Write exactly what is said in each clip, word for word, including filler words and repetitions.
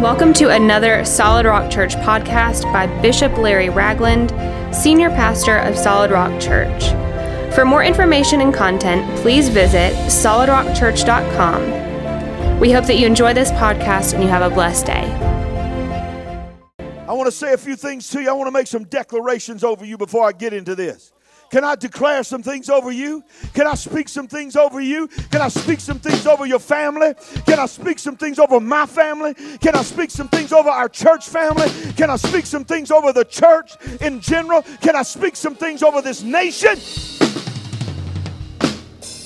Welcome to another Solid Rock Church podcast by Bishop Larry Ragland, Senior Pastor of Solid Rock Church. For more information and content, please visit solid rock church dot com. We hope that you enjoy this podcast and you have a blessed day. I want to say a few things to you. I want to make some declarations over you before I get into this. Can I declare some things over you? Can I speak some things over you? Can I speak some things over your family? Can I speak some things over my family? Can I speak some things over our church family? Can I speak some things over the church in general? Can I speak some things over this nation?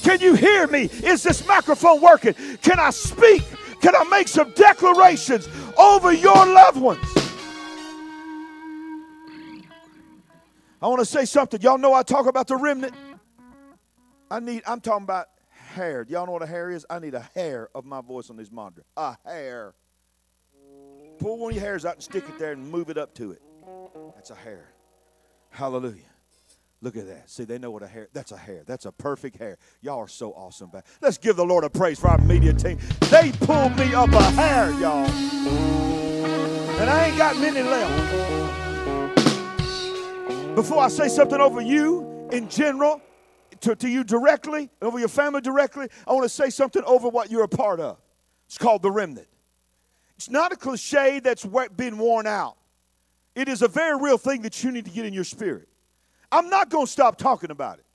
Can you hear me? Is this microphone working? Can I speak? Can I make some declarations over your loved ones? I want to say something. Y'all know I talk about the remnant. I need, I'm talking about hair. Y'all know what a hair is? I need a hair of my voice on this monitor. A hair. Pull one of your hairs out and stick it there and move it up to it. That's a hair. Hallelujah. Look at that. See, they know what a hair, that's a hair. That's a perfect hair. Y'all are so awesome. Back. Let's give the Lord a praise for our media team. They pulled me up a hair, y'all. And I ain't got many left. Before I say something over you in general, to, to you directly, over your family directly, I want to say something over what you're a part of. It's called the remnant. It's not a cliche that's been worn out. It is a very real thing that you need to get in your spirit. I'm not going to stop talking about it.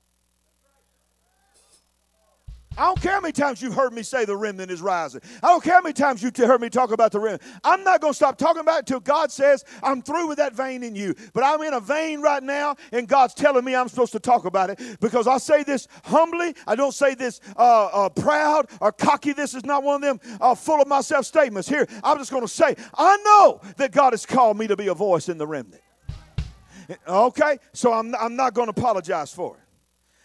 I don't care how many times you've heard me say the remnant is rising. I don't care how many times you've heard me talk about the remnant. I'm not going to stop talking about it until God says I'm through with that vein in you. But I'm in a vein right now, and God's telling me I'm supposed to talk about it because I say this humbly. I don't say this uh, uh, proud or cocky. This is not one of them uh, full of myself statements. Here, I'm just going to say, I know that God has called me to be a voice in the remnant. Okay? So I'm, I'm not going to apologize for it.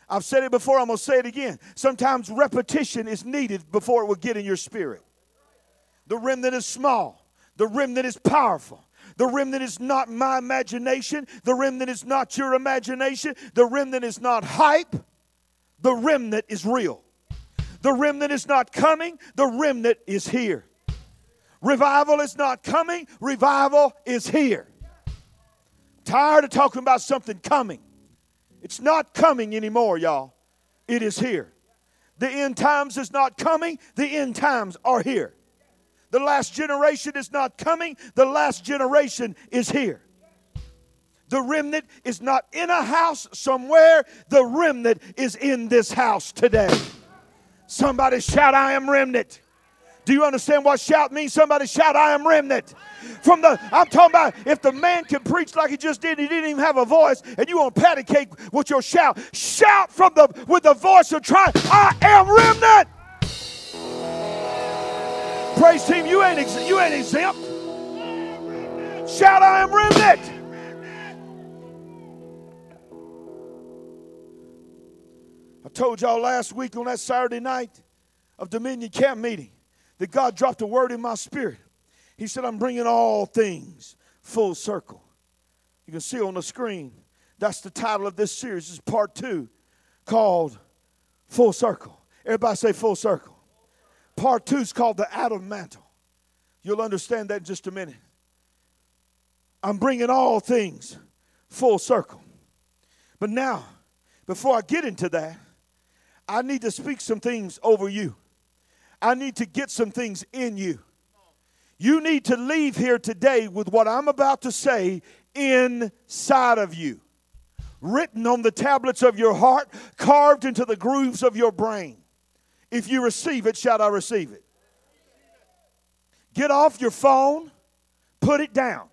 I've said it before, I'm going to say it again. Sometimes repetition is needed before it will get in your spirit. The remnant is small. The remnant is powerful. The remnant is not my imagination. The remnant is not your imagination. The remnant is not hype. The remnant is real. The remnant is not coming. The remnant is here. Revival is not coming. Revival is here. Tired of talking about something coming. It's not coming anymore, y'all. It is here. The end times is not coming. The end times are here. The last generation is not coming. The last generation is here. The remnant is not in a house somewhere. The remnant is in this house today. Somebody shout, I am remnant. Do you understand what shout means? Somebody shout, I am remnant. From the, I'm talking about if the man can preach like he just did, he didn't even have a voice, and you want patty cake with your shout. Shout from the with the voice of triumph, I am remnant. Praise team, you ain't ex, you ain't exempt. Shout, I am remnant. I told y'all last week on that Saturday night of Dominion Camp meeting, that God dropped a word in my spirit. He said, I'm bringing all things full circle. You can see on the screen, that's the title of this series. This is part two, called Full Circle. Everybody say full circle. Part two is called the Adam Mantle. You'll understand that in just a minute. I'm bringing all things full circle. But now, before I get into that, I need to speak some things over you. I need to get some things in you. You need to leave here today with what I'm about to say inside of you. Written on the tablets of your heart, carved into the grooves of your brain. If you receive it, shall I receive it? Get off your phone, put it down.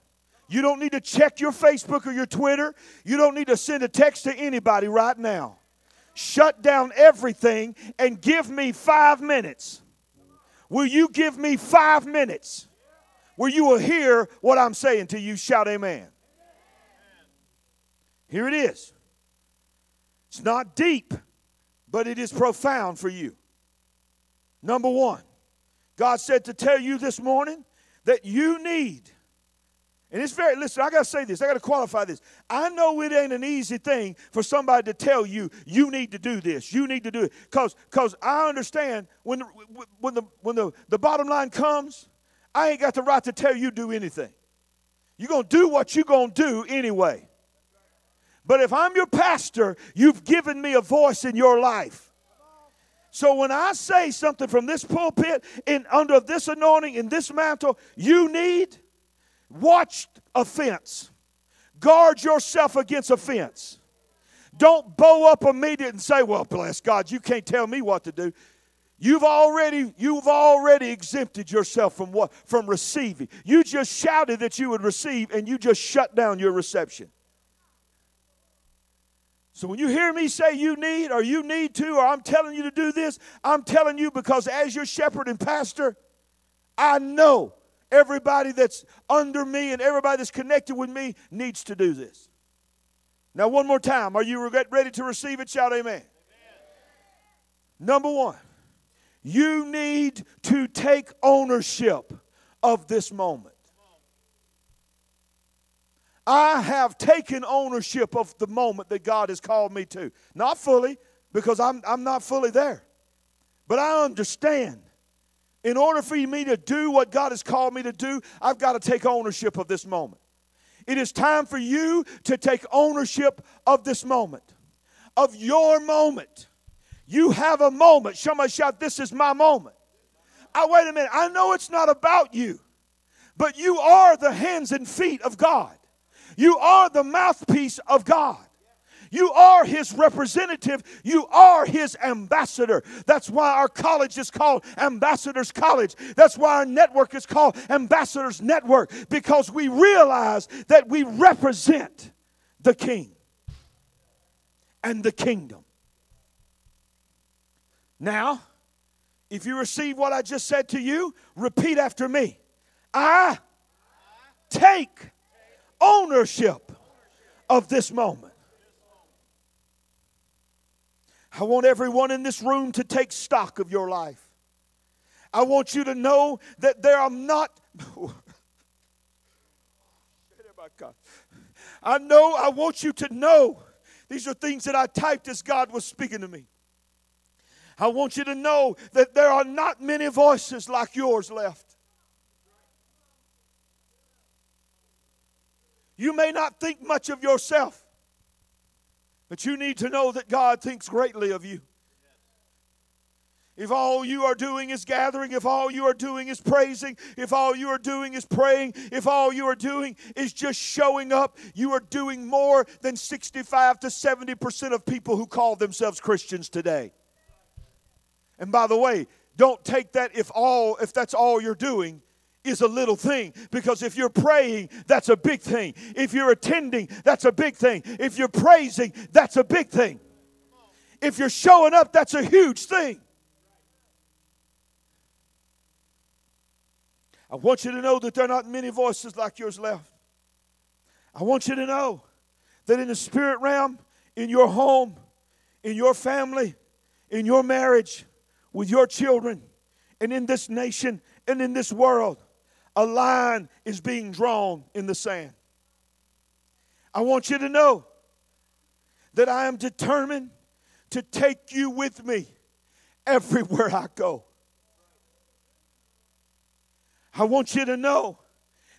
You don't need to check your Facebook or your Twitter. You don't need to send a text to anybody right now. Shut down everything and give me five minutes. Will you give me five minutes where you will hear what I'm saying to you? Shout amen. Here it is. It's not deep, but it is profound for you. Number one, God said to tell you this morning that you need, and it's very, listen, I got to say this. I got to qualify this. I know it ain't an easy thing for somebody to tell you, you need to do this. You need to do it. Because I understand when, when, the, when the, the bottom line comes, I ain't got the right to tell you do anything. You're going to do what you're going to do anyway. But if I'm your pastor, you've given me a voice in your life. So when I say something from this pulpit, in, under this anointing, in this mantle, you need, watch offense. Guard yourself against offense. Don't bow up immediately and say, well, bless God, you can't tell me what to do. You've already, you've already exempted yourself from what, from receiving. You just shouted that you would receive, and you just shut down your reception. So when you hear me say you need, or you need to, or I'm telling you to do this, I'm telling you because as your shepherd and pastor, I know everybody that's under me and everybody that's connected with me needs to do this. Now one more time, are you ready to receive it? Shout amen. Amen. Number one, you need to take ownership of this moment. I have taken ownership of the moment that God has called me to. Not fully, because I'm, I'm not fully there. But I understand, in order for me to do what God has called me to do, I've got to take ownership of this moment. It is time for you to take ownership of this moment, of your moment. You have a moment. Somebody shout, this is my moment. I, wait a minute, I know it's not about you, but you are the hands and feet of God. You are the mouthpiece of God. You are His representative. You are His ambassador. That's why our college is called Ambassadors College. That's why our network is called Ambassadors Network, because we realize that we represent the King and the kingdom. Now, if you receive what I just said to you, repeat after me. I take ownership of this moment. I want everyone in this room to take stock of your life. I want you to know that there are not... I know, I want you to know. These are things that I typed as God was speaking to me. I want you to know that there are not many voices like yours left. You may not think much of yourself, but you need to know that God thinks greatly of you. If all you are doing is gathering, if all you are doing is praising, if all you are doing is praying, if all you are doing is just showing up, you are doing more than sixty-five to seventy percent of people who call themselves Christians today. And by the way, don't take that if all, if that's all you're doing is a little thing, because if you're praying, that's a big thing. If you're attending, that's a big thing. If you're praising, that's a big thing. If you're showing up, that's a huge thing. I want you to know that there are not many voices like yours left. I want you to know that in the spirit realm, in your home, in your family, in your marriage, with your children, and in this nation and in this world, a line is being drawn in the sand. I want you to know that I am determined to take you with me everywhere I go. I want you to know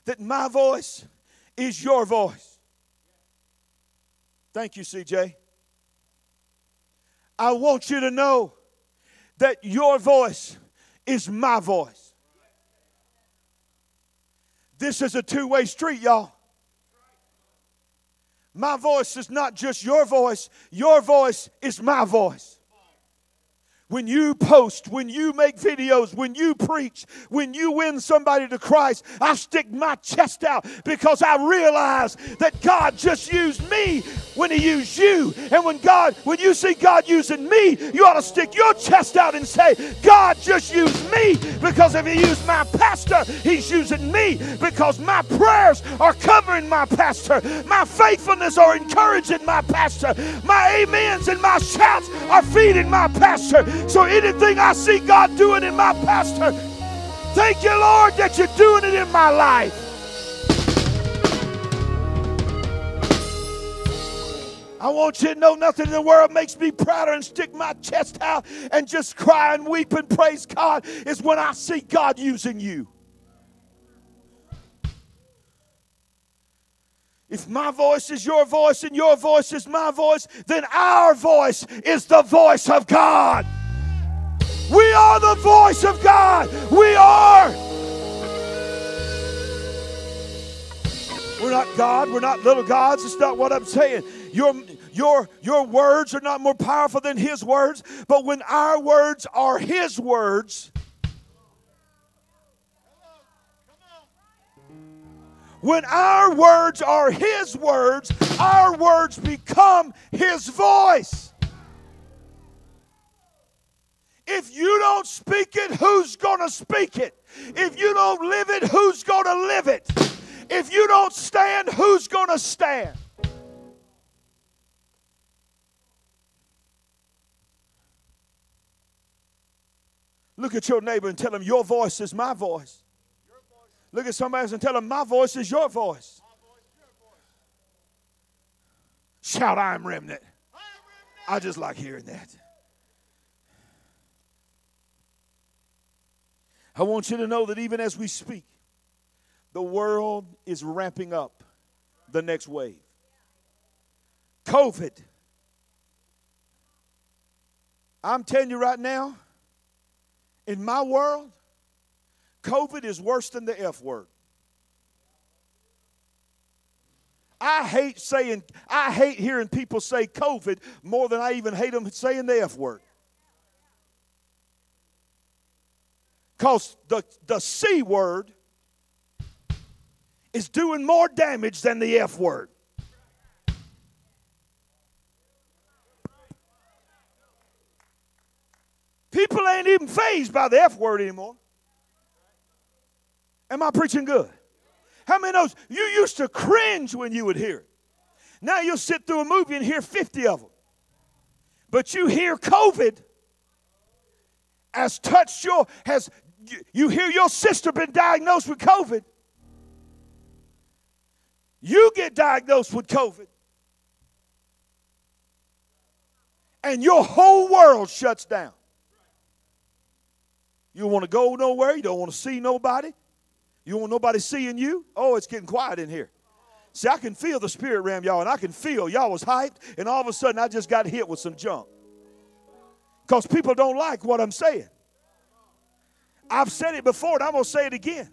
that my voice is your voice. Thank you, C J. I want you to know that your voice is my voice. This is a two-way street, y'all. My voice is not just your voice. Your voice is my voice. When you post, when you make videos, when you preach, when you win somebody to Christ, I stick my chest out because I realize that God just used me when He used you. And when God, when you see God using me, you ought to stick your chest out and say, God just used me, because if He used my pastor, He's using me, because my prayers are covering my pastor. My faithfulness are encouraging my pastor. My amens and my shouts are feeding my pastor. So anything I see God doing in my pastor, thank you, Lord, that you're doing it in my life. I want you to know nothing in the world makes me prouder and stick my chest out and just cry and weep and praise God is when I see God using you. If my voice is your voice and your voice is my voice, then our voice is the voice of God. We are the voice of God. We are. We're not God. We're not little gods. It's not what I'm saying. Your, your, your words are not more powerful than His words. But when our words are His words, when our words are His words, our words become His voice. If you don't speak it, who's going to speak it? If you don't live it, who's going to live it? If you don't stand, who's going to stand? Look at your neighbor and tell him, your voice is my voice. Look at somebody else and tell them, my voice is your voice. My voice, your voice. Shout, I am remnant. I am remnant. I just like hearing that. I want you to know that even as we speak, the world is ramping up the next wave. COVID. I'm telling you right now, in my world, COVID is worse than the F word. I hate saying, I hate hearing people say COVID more than I even hate them saying the F word. Because the, the C word is doing more damage than the F word. People ain't even fazed by the F word anymore. Am I preaching good? How many of those, you used to cringe when you would hear it. Now you'll sit through a movie and hear fifty of them. But you hear COVID has touched your, has, you, you hear your sister been diagnosed with COVID. You get diagnosed with COVID. And your whole world shuts down. You don't want to go nowhere. You don't want to see nobody. You want nobody seeing you? Oh, it's getting quiet in here. See, I can feel the spirit realm, y'all, and I can feel y'all was hyped, and all of a sudden I just got hit with some junk. Because people don't like what I'm saying. I've said it before, and I'm going to say it again.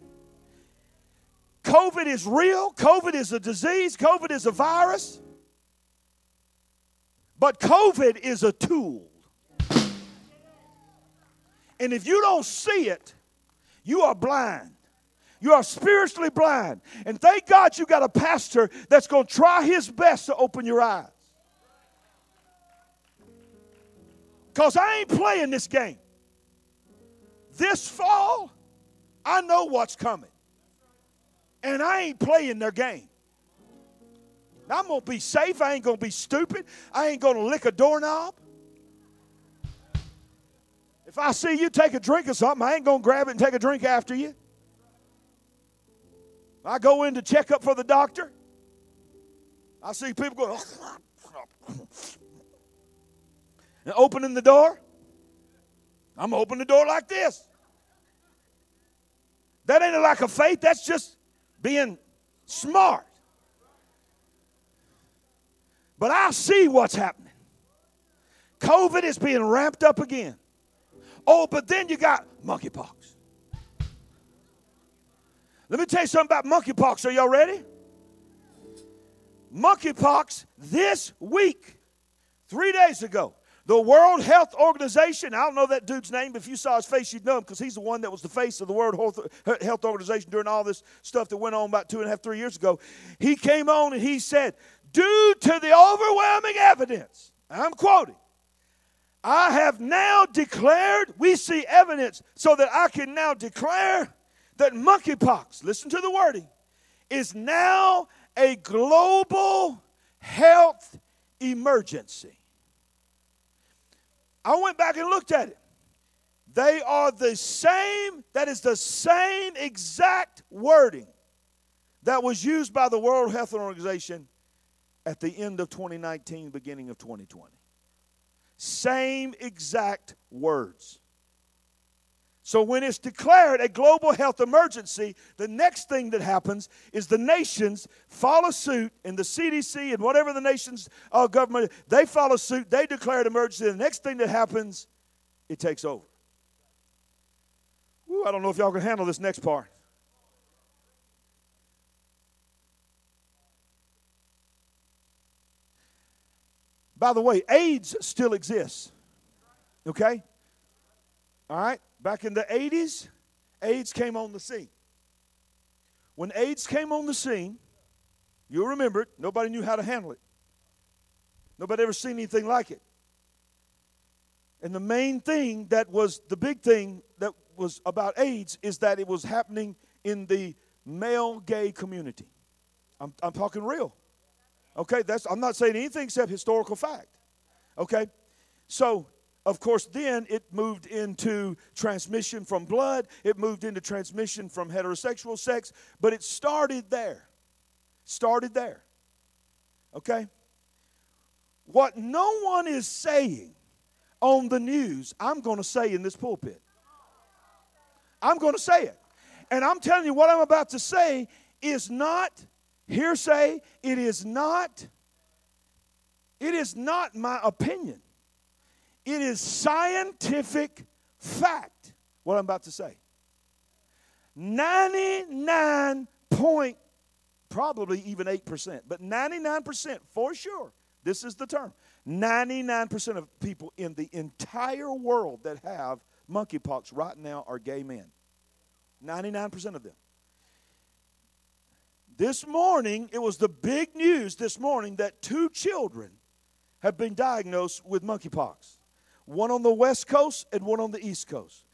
COVID is real. COVID is a disease. COVID is a virus. But COVID is a tool. And if you don't see it, you are blind. You are spiritually blind. And thank God you got a pastor that's going to try his best to open your eyes. Because I ain't playing this game. This fall, I know what's coming. And I ain't playing their game. Now, I'm going to be safe. I ain't going to be stupid. I ain't going to lick a doorknob. If I see you take a drink or something, I ain't going to grab it and take a drink after you. I go in to check up for the doctor. I see people going and opening the door. I'm going to open the door like this. That ain't a lack of faith. That's just being smart. But I see what's happening. COVID is being ramped up again. Oh, but then you got monkeypox. Let me tell you something about monkeypox. Are y'all ready? Monkeypox this week, three days ago, the World Health Organization, I don't know that dude's name, but if you saw his face, you'd know him because he's the one that was the face of the World Health Organization during all this stuff that went on about two and a half, three years ago. He came on and he said, due to the overwhelming evidence, I'm quoting, I have now declared, we see evidence so that I can now declare that monkeypox, listen to the wording, is now a global health emergency. I went back and looked at it. They are the same, that is the same exact wording that was used by the World Health Organization at the end of twenty nineteen, beginning of twenty twenty. Same exact words. So when it's declared a global health emergency, the next thing that happens is the nations follow suit, and the C D C and whatever the nation's uh, government, they follow suit, they declare an emergency, and the next thing that happens, it takes over. Ooh, I don't know if y'all can handle this next part. By the way, AIDS still exists, okay? All right, back in the eighties, AIDS came on the scene. When AIDS came on the scene, you'll remember it, nobody knew how to handle it. Nobody ever seen anything like it. And the main thing that was, the big thing that was about AIDS is that it was happening in the male gay community. I'm, I'm talking real. Okay, that's, I'm not saying anything except historical fact. Okay, so of course then it moved into transmission from blood. It moved into transmission from heterosexual sex, but it started there. Started there. Okay? What no one is saying on the news, I'm going to say in this pulpit. I'm going to say it. And I'm telling you what I'm about to say is not hearsay, it is not, it is not my opinion. It is scientific fact, what I'm about to say. ninety-nine point, probably even eight percent, but ninety-nine percent for sure, this is the term, ninety-nine percent of people in the entire world that have monkeypox right now are gay men. ninety-nine percent of them. This morning, it was the big news this morning that two children have been diagnosed with monkeypox. One on the West Coast and one on the East Coast.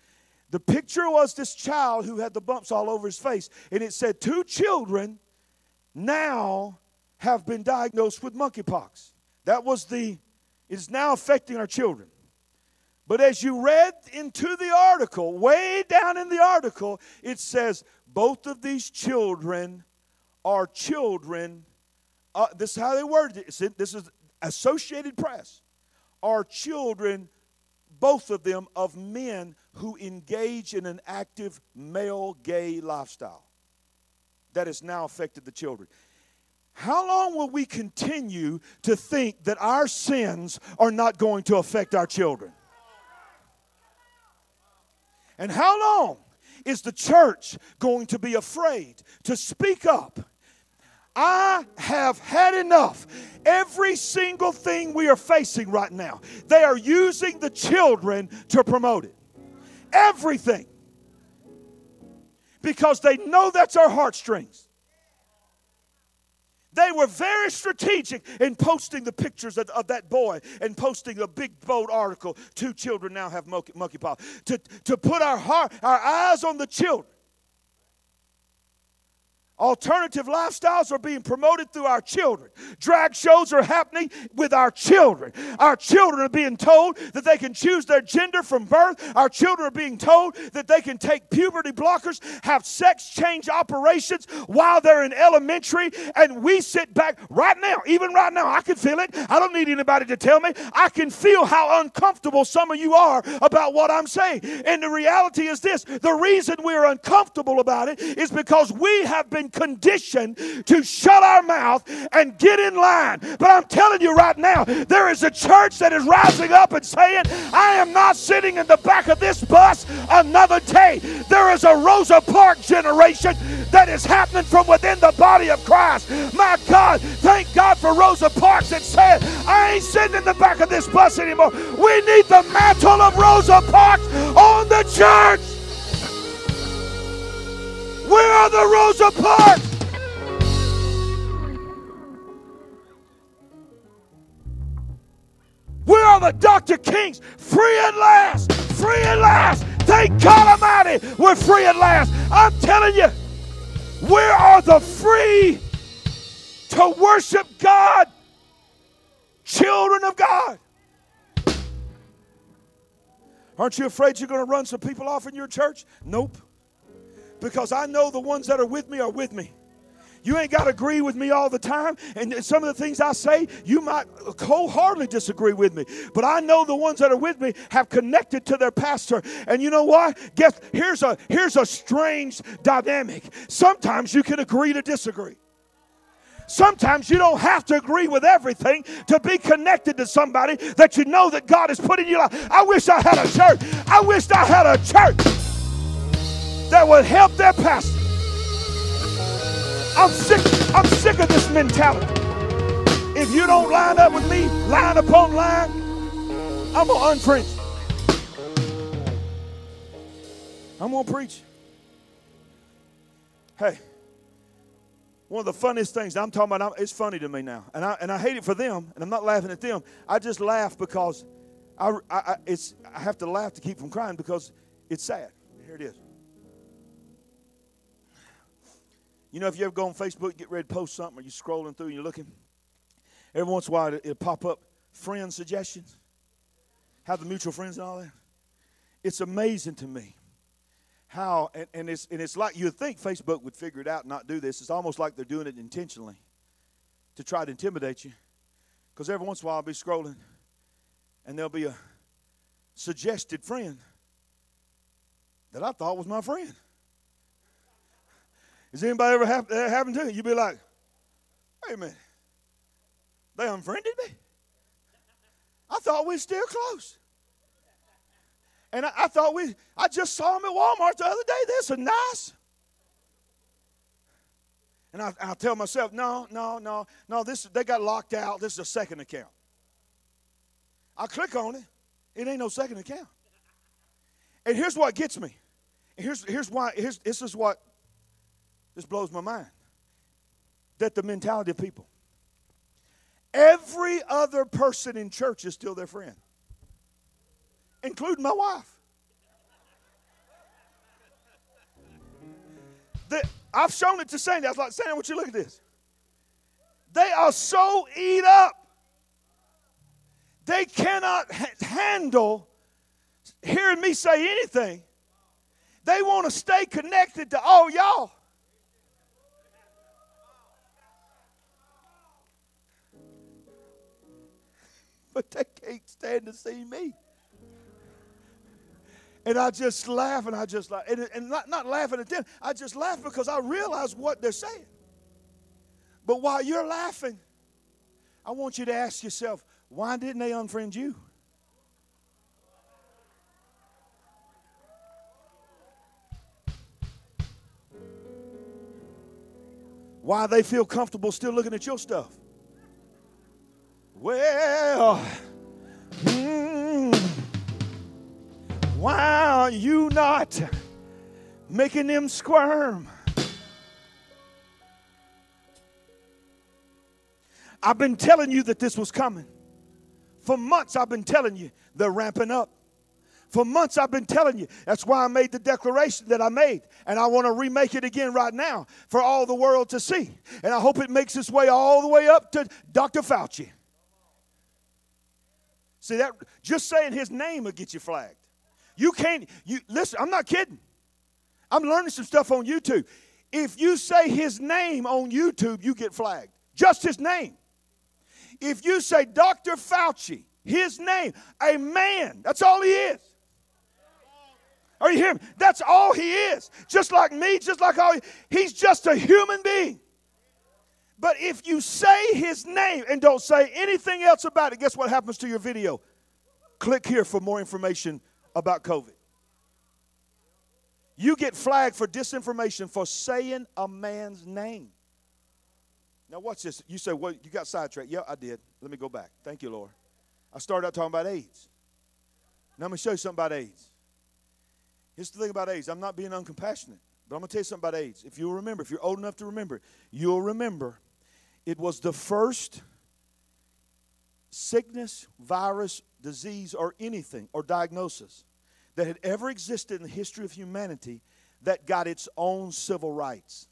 The picture was this child who had the bumps all over his face. And it said two children now have been diagnosed with monkeypox. That was the, it's now affecting our children. But as you read into the article, way down in the article, it says both of these children are children, uh, this is how they worded it. It's in, this is Associated Press. Are children, both of them, of men who engage in an active male gay lifestyle. That has now affected the children. How long will we continue to think that our sins are not going to affect our children? And how long is the church going to be afraid to speak up? I have had enough. Every single thing we are facing right now, they are using the children to promote it. Everything. Because they know that's our heartstrings. They were very strategic in posting the pictures of, of that boy and posting a big, bold article. Two children now have monkey, monkeypox. To, to put our, heart, our eyes on the children. Alternative lifestyles are being promoted through our children. Drag shows are happening with our children. Our children are being told that they can choose their gender from birth. Our children are being told that they can take puberty blockers, have sex change operations while they're in elementary, and we sit back right now, even right now. I can feel it. I don't need anybody to tell me. I can feel how uncomfortable some of you are about what I'm saying. And the reality is this. The reason we're uncomfortable about it is because we have been conditioned to shut our mouth and get in line. But I'm telling you right now, there is a church that is rising up and saying, I am not sitting in the back of this bus another day. There is a Rosa Parks generation that is happening from within the body of Christ. My God, thank God for Rosa Parks that said, I ain't sitting in the back of this bus anymore. We need the mantle of Rosa Parks on the church. Where are the Rosa Parks? Where are the Doctor Kings? Free at last! Free at last! Thank God Almighty, we're free at last. I'm telling you, where are the free to worship God, children of God? Aren't you afraid you're going to run some people off in your church? Nope. Because I know the ones that are with me are with me. You ain't got to agree with me all the time. And some of the things I say, you might wholeheartedly disagree with me. But I know the ones that are with me have connected to their pastor. And you know what? Guess, here's a, here's a strange dynamic. Sometimes you can agree to disagree. Sometimes you don't have to agree with everything to be connected to somebody that you know that God has put in your life. I wish I had a church. I wish I had a church that would help their pastor. I'm sick. I'm sick of this mentality. If you don't line up with me, line upon line, I'm going to unpreach. I'm going to preach. Hey. One of the funniest things I'm talking about, it's funny to me now. And I, and I hate it for them, and I'm not laughing at them. I just laugh because I, I, it's, I have to laugh to keep from crying because it's sad. Here it is. You know, if you ever go on Facebook, get ready to post something, or you're scrolling through and you're looking, every once in a while it'll, it'll pop up friend suggestions, have the mutual friends and all that. It's amazing to me. How, and, and, it's, and it's like you'd think Facebook would figure it out and not do this. It's almost like they're doing it intentionally to try to intimidate you. Because every once in a while I'll be scrolling and there'll be a suggested friend that I thought was my friend. Has anybody ever hap- that happened to you? You'd be like, wait a minute, they unfriended me? I thought we were still close. And I, I thought we, I just saw him at Walmart the other day. This is nice. And I, I tell myself, no, no, no, no, this, they got locked out. This is a second account. I click on it. It ain't no second account. And here's what gets me. And here's, here's why, here's, this is what, this blows my mind. That the mentality of people. Every other person in church is still their friend. Including my wife. The, I've shown it to Sandy. I was like, Sandy, would you look at this? They are so eat up. They cannot ha- handle hearing me say anything. They want to stay connected to all y'all. But they can't stand to see me. And I just laugh, and I just laugh. And, and not, not laughing at them. I just laugh because I realize what they're saying. But while you're laughing, I want you to ask yourself, why didn't they unfriend you? Why they feel comfortable still looking at your stuff? Well... why are you not making them squirm? I've been telling you that this was coming. For months I've been telling you they're ramping up. For months I've been telling you. That's why I made the declaration that I made. And I want to remake it again right now for all the world to see. And I hope it makes its way all the way up to Doctor Fauci. See, that just saying his name will get you flagged. You can't, you listen, I'm not kidding. I'm learning some stuff on YouTube. If you say his name on YouTube, you get flagged. Just his name. If you say Doctor Fauci, his name, a man, that's all he is. Are you hearing me? That's all he is. Just like me, just like all, he's just a human being. But if you say his name and don't say anything else about it, guess what happens to your video? Click here for more information about COVID. You get flagged for disinformation for saying a man's name. Now watch this. You say, well, you got sidetracked. Yeah, I did. Let me go back. Thank you, Lord. I started out talking about AIDS. Now I'm going to show you something about AIDS. Here's the thing about AIDS. I'm not being uncompassionate, but I'm going to tell you something about AIDS. If you'll remember, if you're old enough to remember, you'll remember it was the first sickness, virus, disease, or anything, or diagnosis that had ever existed in the history of humanity that got its own civil rights.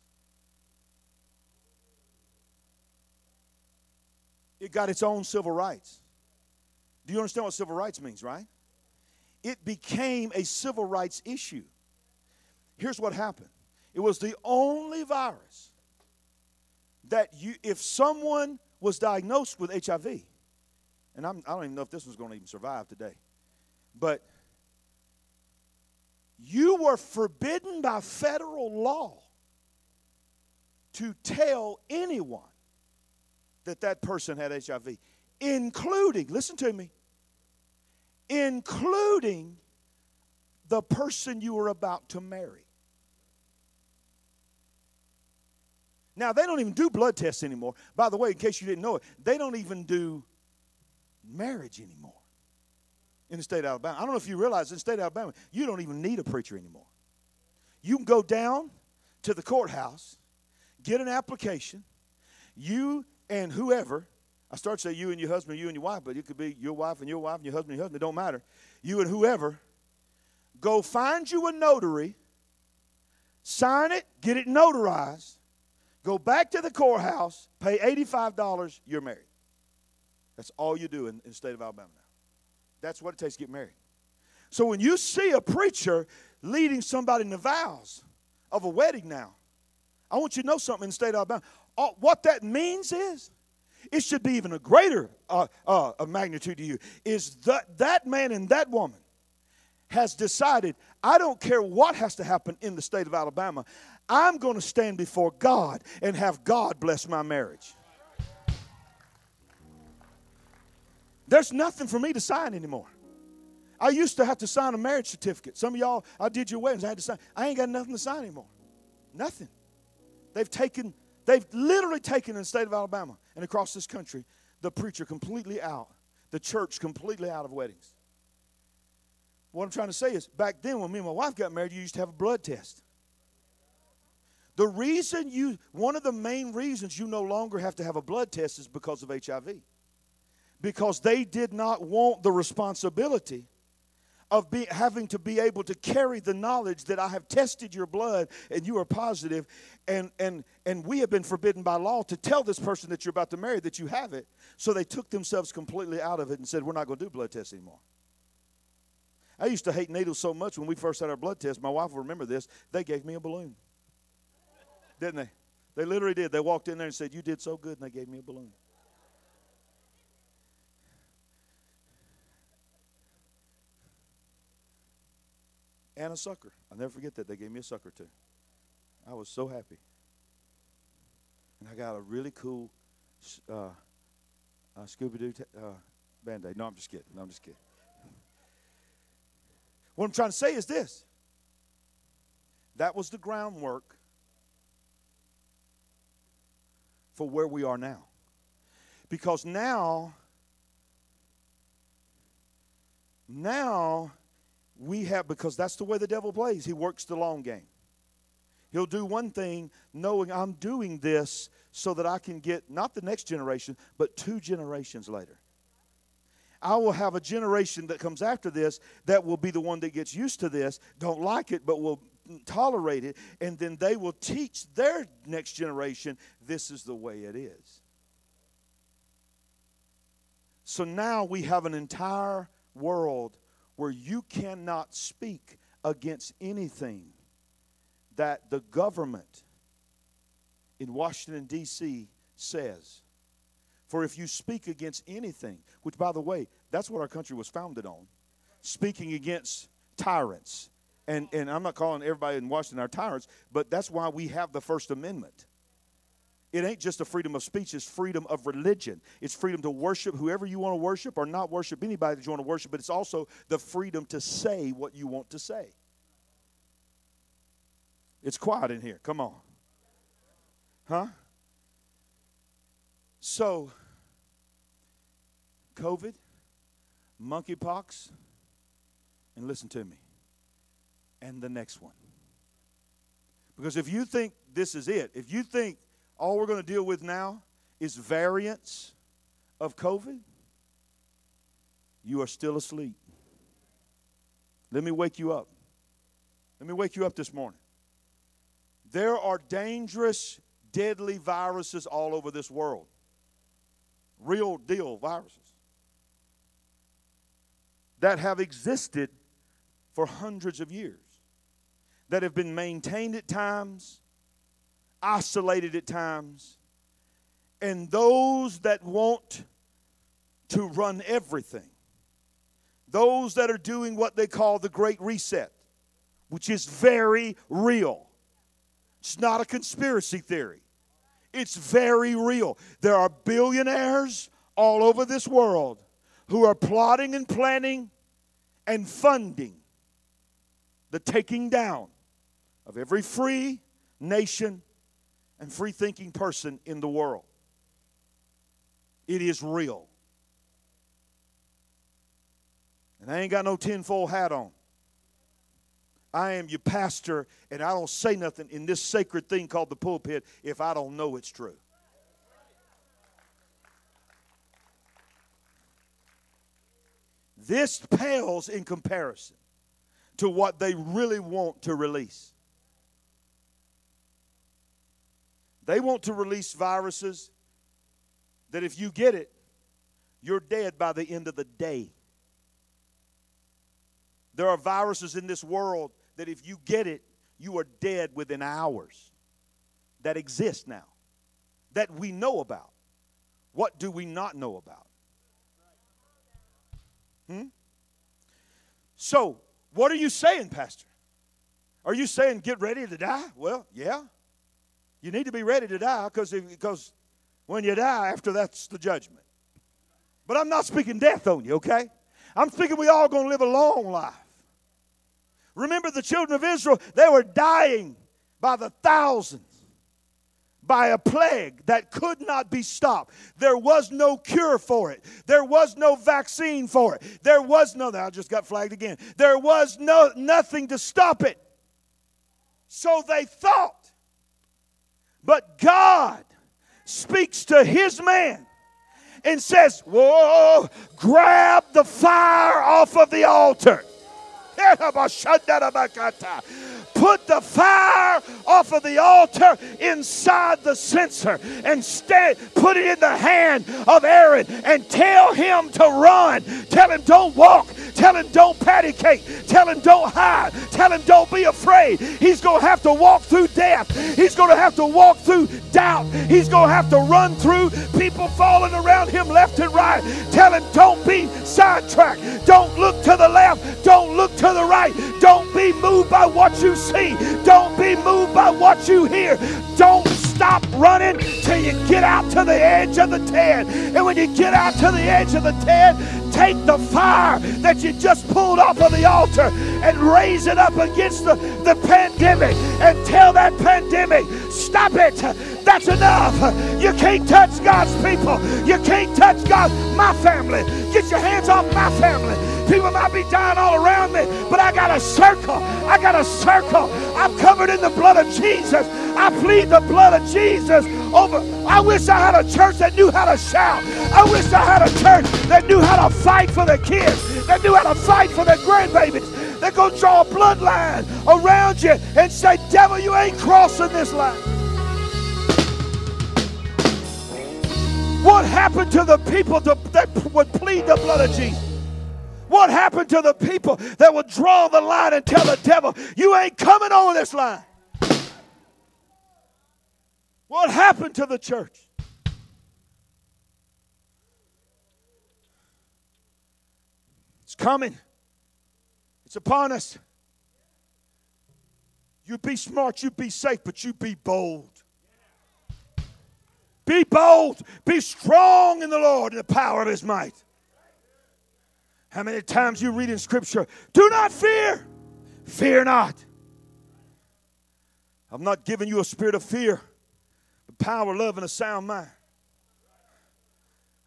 It got its own civil rights. Do you understand what civil rights means, right? It became a civil rights issue. Here's what happened. It was the only virus that you, if someone was diagnosed with H I V, and I'm, I don't even know if this was going to even survive today, but you were forbidden by federal law to tell anyone that that person had H I V, including, listen to me, including the person you were about to marry. Now, they don't even do blood tests anymore. By the way, in case you didn't know it, they don't even do marriage anymore in the state of Alabama. I don't know if you realize in the state of Alabama, you don't even need a preacher anymore. You can go down to the courthouse, get an application, you and whoever, I start to say you and your husband, you and your wife, but it could be your wife and your wife and your husband and your husband, it don't matter. You and whoever, go find you a notary, sign it, get it notarized, go back to the courthouse, pay eighty-five dollars, you're married. That's all you do in, in the state of Alabama now. That's what it takes to get married. So when you see a preacher leading somebody in the vows of a wedding now, I want you to know something in the state of Alabama. All, what that means is, it should be even a greater uh, uh, magnitude to you, is that that man and that woman has decided, I don't care what has to happen in the state of Alabama, I'm going to stand before God and have God bless my marriage. There's nothing for me to sign anymore. I used to have to sign a marriage certificate. Some of y'all, I did your weddings, I had to sign. I ain't got nothing to sign anymore. Nothing. They've taken, they've literally taken in the state of Alabama and across this country, the preacher completely out, the church completely out of weddings. What I'm trying to say is, back then when me and my wife got married, you used to have a blood test. The reason you, one of the main reasons you no longer have to have a blood test is because of H I V. Because they did not want the responsibility of be, having to be able to carry the knowledge that I have tested your blood and you are positive, and, and, and we have been forbidden by law to tell this person that you're about to marry that you have it. So they took themselves completely out of it and said, we're not going to do blood tests anymore. I used to hate needles so much when we first had our blood test. My wife will remember this. They gave me a balloon, didn't they? They literally did. They walked in there and said, you did so good, and they gave me a balloon. And a sucker. I'll never forget that. They gave me a sucker, too. I was so happy. And I got a really cool uh, uh, Scooby-Doo t- uh, Band-Aid. No, I'm just kidding. No, I'm just kidding. What I'm trying to say is this. That was the groundwork for where we are now. Because now, now... we have, because that's the way the devil plays. He works the long game. He'll do one thing knowing I'm doing this so that I can get not the next generation, but two generations later. I will have a generation that comes after this that will be the one that gets used to this, don't like it, but will tolerate it, and then they will teach their next generation this is the way it is. So now we have an entire world where you cannot speak against anything that the government in Washington, D C says. For if you speak against anything, which, by the way, that's what our country was founded on, speaking against tyrants. And, and I'm not calling everybody in Washington our tyrants, but that's why we have the First Amendment. It ain't just a freedom of speech, it's freedom of religion. It's freedom to worship whoever you want to worship or not worship anybody that you want to worship, but it's also the freedom to say what you want to say. It's quiet in here. Come on. Huh? So, COVID, monkeypox, and listen to me, and the next one. Because if you think this is it, if you think all we're going to deal with now is variants of COVID, you are still asleep. Let me wake you up. Let me wake you up this morning. There are dangerous, deadly viruses all over this world. Real deal viruses that have existed for hundreds of years, that have been maintained at times, isolated at times, And those that want to run everything, those that are doing what they call the Great Reset, which is very real. It's not a conspiracy theory. It's very real. There are billionaires all over this world who are plotting and planning and funding the taking down of every free nation and free-thinking person in the world. It is real. And I ain't got no tinfoil hat on. I am your pastor, and I don't say nothing in this sacred thing called the pulpit if I don't know it's true. This pales in comparison to what they really want to release. They want to release viruses that if you get it, you're dead by the end of the day. There are viruses in this world that if you get it, you are dead within hours, that exist now, that we know about. What do we not know about? Hmm? So, what are you saying, Pastor? Are you saying get ready to die? Well, yeah. You need to be ready to die because because when you die, after that's the judgment. But I'm not speaking death on you, okay? I'm speaking we all going to live a long life. Remember the children of Israel, they were dying by the thousands by a plague that could not be stopped. There was no cure for it. There was no vaccine for it. There was no, I just got flagged again. There was no nothing to stop it. So they thought. But God speaks to his man and says, whoa, grab the fire off of the altar. Put the fire off of the altar inside the censer and stand, put it in the hand of Aaron and tell him to run. Tell him don't walk. Tell him don't patty cake. Tell him don't hide. Tell him don't be afraid. He's going to have to walk through death. He's going to have to walk through doubt. He's going to have to run through people falling around him left and right. Tell him don't be sidetracked. Don't look to the left. Don't look to the right. Don't be moved by what you see. Don't be moved by what you hear. Don't stop running till you get out to the edge of the tent. And when you get out to the edge of the tent, take the fire that you just pulled off of the altar and raise it up against the, the pandemic and tell that pandemic, stop it. That's enough. You can't touch God's people. You can't touch God, my family. Get your hands off my family. People might be dying all around me, but I got a circle. I got a circle. I'm covered in the blood of Jesus. I plead the blood of Jesus over. I wish I had a church that knew how to shout. I wish I had a church that knew how to fight for their kids, that knew how to fight for their grandbabies. They're going to draw a bloodline around you and say, devil, you ain't crossing this line. What happened to the people that would plead the blood of Jesus? What happened to the people that would draw the line and tell the devil, you ain't coming on this line? What happened to the church? It's coming. It's upon us. You be smart, you be safe, but you be bold. Be bold. Be strong in the Lord and the power of his might. How many times you read in Scripture, do not fear. Fear not. I've not given you a spirit of fear, but power, love, and a sound mind.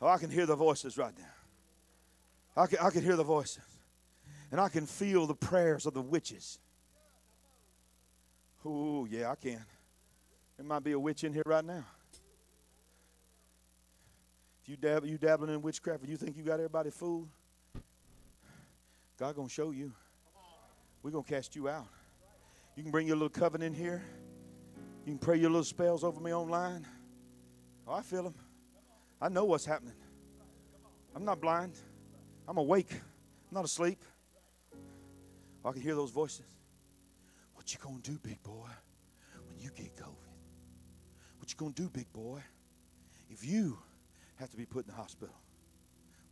Oh, I can hear the voices right now. I can, I can hear the voices. And I can feel the prayers of the witches. Oh, yeah, I can. There might be a witch in here right now. If you dab, you dabbling in witchcraft and you think you got everybody fooled, God's going to show you. We're going to cast you out. You can bring your little covenant here. You can pray your little spells over me online. Oh, I feel them. I know what's happening. I'm not blind. I'm awake. I'm not asleep. I can hear those voices. What you going to do, big boy, when you get COVID? What you going to do, big boy, if you have to be put in the hospital.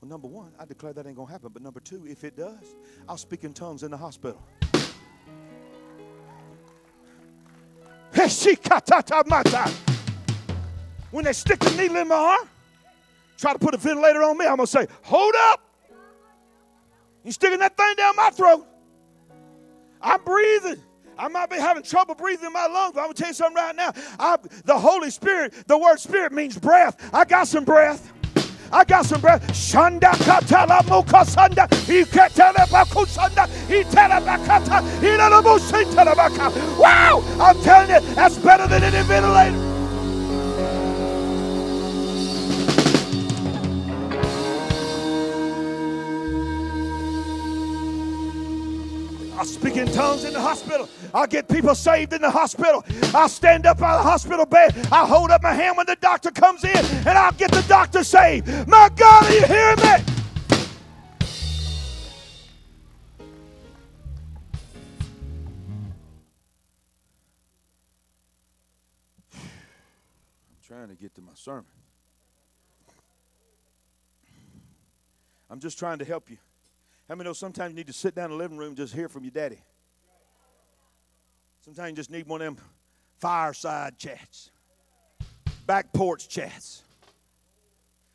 Well, number one, I declare that ain't going to happen. But number two, if it does, I'll speak in tongues in the hospital. When they stick the needle in my arm, try to put a ventilator on me, I'm going to say, hold up. You're sticking that thing down my throat. I'm breathing. I might be having trouble breathing in my lungs, but I'm going to tell you something right now. I, the Holy Spirit, the word spirit means breath. I got some breath. I got some breath. Shanda katala mukasanda. He katala bakusanda. He telabakata. He lalabusi telabaka. Wow! I'm telling you, that's better than any ventilator. I speak in tongues in the hospital. I get people saved in the hospital. I stand up by the hospital bed. I hold up my hand when the doctor comes in, and I'll get the doctor saved. My God, are you hearing me? I'm trying to get to my sermon. I'm just trying to help you. How many know sometimes you need to sit down in the living room and just hear from your daddy? Sometimes you just need one of them fireside chats, back porch chats.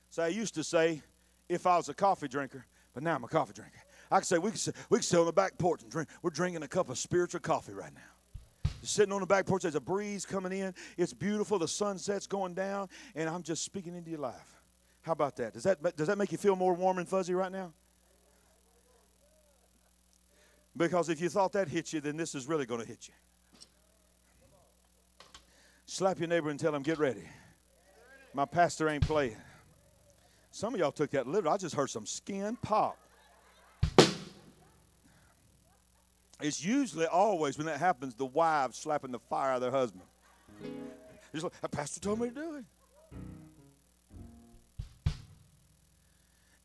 So I used to say, if I was a coffee drinker, but now I'm a coffee drinker. I could say, we could, we could sit on the back porch and drink. We're drinking a cup of spiritual coffee right now. Just sitting on the back porch, there's a breeze coming in. It's beautiful. The sunset's going down, and I'm just speaking into your life. How about that? Does that, does that make you feel more warm and fuzzy right now? Because if you thought that hit you, then this is really going to hit you. Slap your neighbor and tell him, get ready. My pastor ain't playing. Some of y'all took that literally. I just heard some skin pop. It's usually always when that happens, the wives slapping the fire out of their husband. It's like, a pastor told me to do it.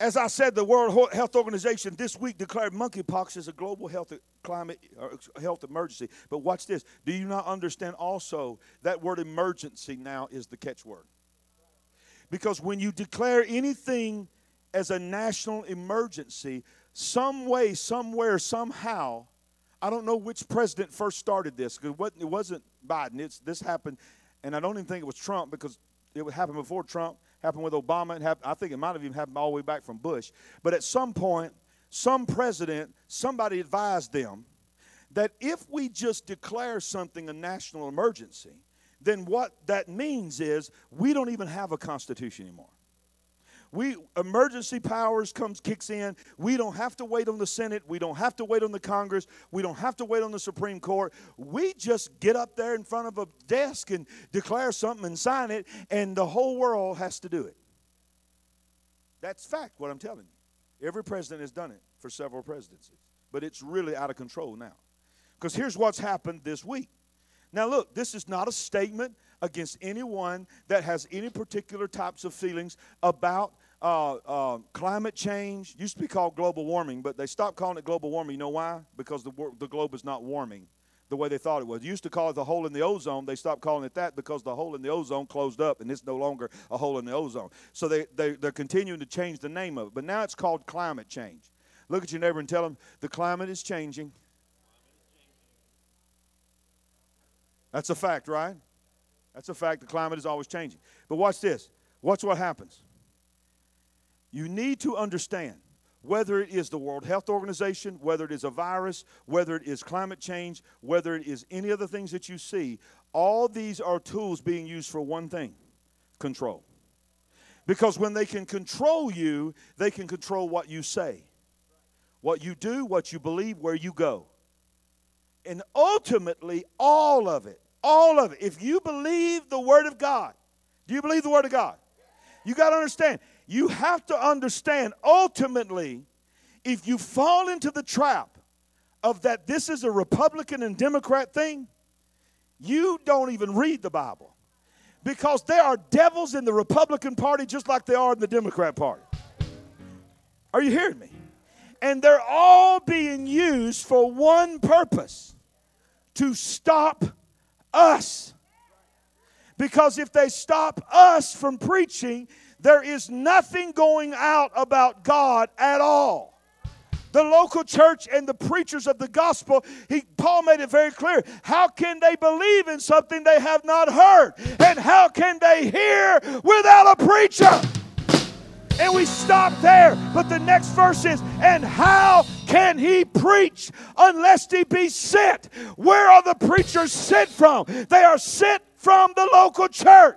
As I said, the World Health Organization this week declared monkeypox as a global health climate or health emergency. But watch this. Do you not understand also that word emergency now is the catchword? Because when you declare anything as a national emergency, some way, somewhere, somehow, I don't know which president first started this. It wasn't, it wasn't Biden. It's, this happened, and I don't even think it was Trump because it happened before Trump. Happened with Obama, and happened, I think it might have even happened all the way back from Bush. But at some point, some president, somebody advised them that if we just declare something a national emergency, then what that means is we don't even have a constitution anymore. We emergency powers comes kicks in. We don't have to wait on the Senate. We don't have to wait on the Congress. We don't have to wait on the Supreme Court. We just get up there in front of a desk and declare something and sign it, and the whole world has to do it. That's fact, what I'm telling you. Every president has done it for several presidencies, but it's really out of control now. Because here's what's happened this week. Now, look, this is not a statement against anyone that has any particular types of feelings about Uh, uh, climate change. Used to be called global warming, but they stopped calling it global warming. You know why? Because the, the globe is not warming the way they thought it was. They used to call it the hole in the ozone. They stopped calling it that because the hole in the ozone closed up, and it's no longer a hole in the ozone. So they, they, they're continuing to change the name of it, but now it's called climate change. Look at your neighbor and tell them, the climate is changing. That's a fact, right? That's a fact. The climate is always changing. But watch this. Watch what happens. You need to understand, whether it is the World Health Organization, whether it is a virus, whether it is climate change, whether it is any other things that you see, all these are tools being used for one thing, control. Because when they can control you, they can control what you say, what you do, what you believe, where you go. And ultimately, all of it, all of it, if you believe the Word of God, do you believe the Word of God? You got to understand. You have to understand, ultimately, if you fall into the trap of that this is a Republican and Democrat thing, you don't even read the Bible. Because there are devils in the Republican Party just like there are in the Democrat Party. Are you hearing me? And they're all being used for one purpose, to stop us. Because if they stop us from preaching, there is nothing going out about God at all. The local church and the preachers of the gospel, he, Paul made it very clear. How can they believe in something they have not heard? And how can they hear without a preacher? And we stop there. But the next verse is, and how can he preach unless he be sent? Where are the preachers sent from? They are sent from the local church.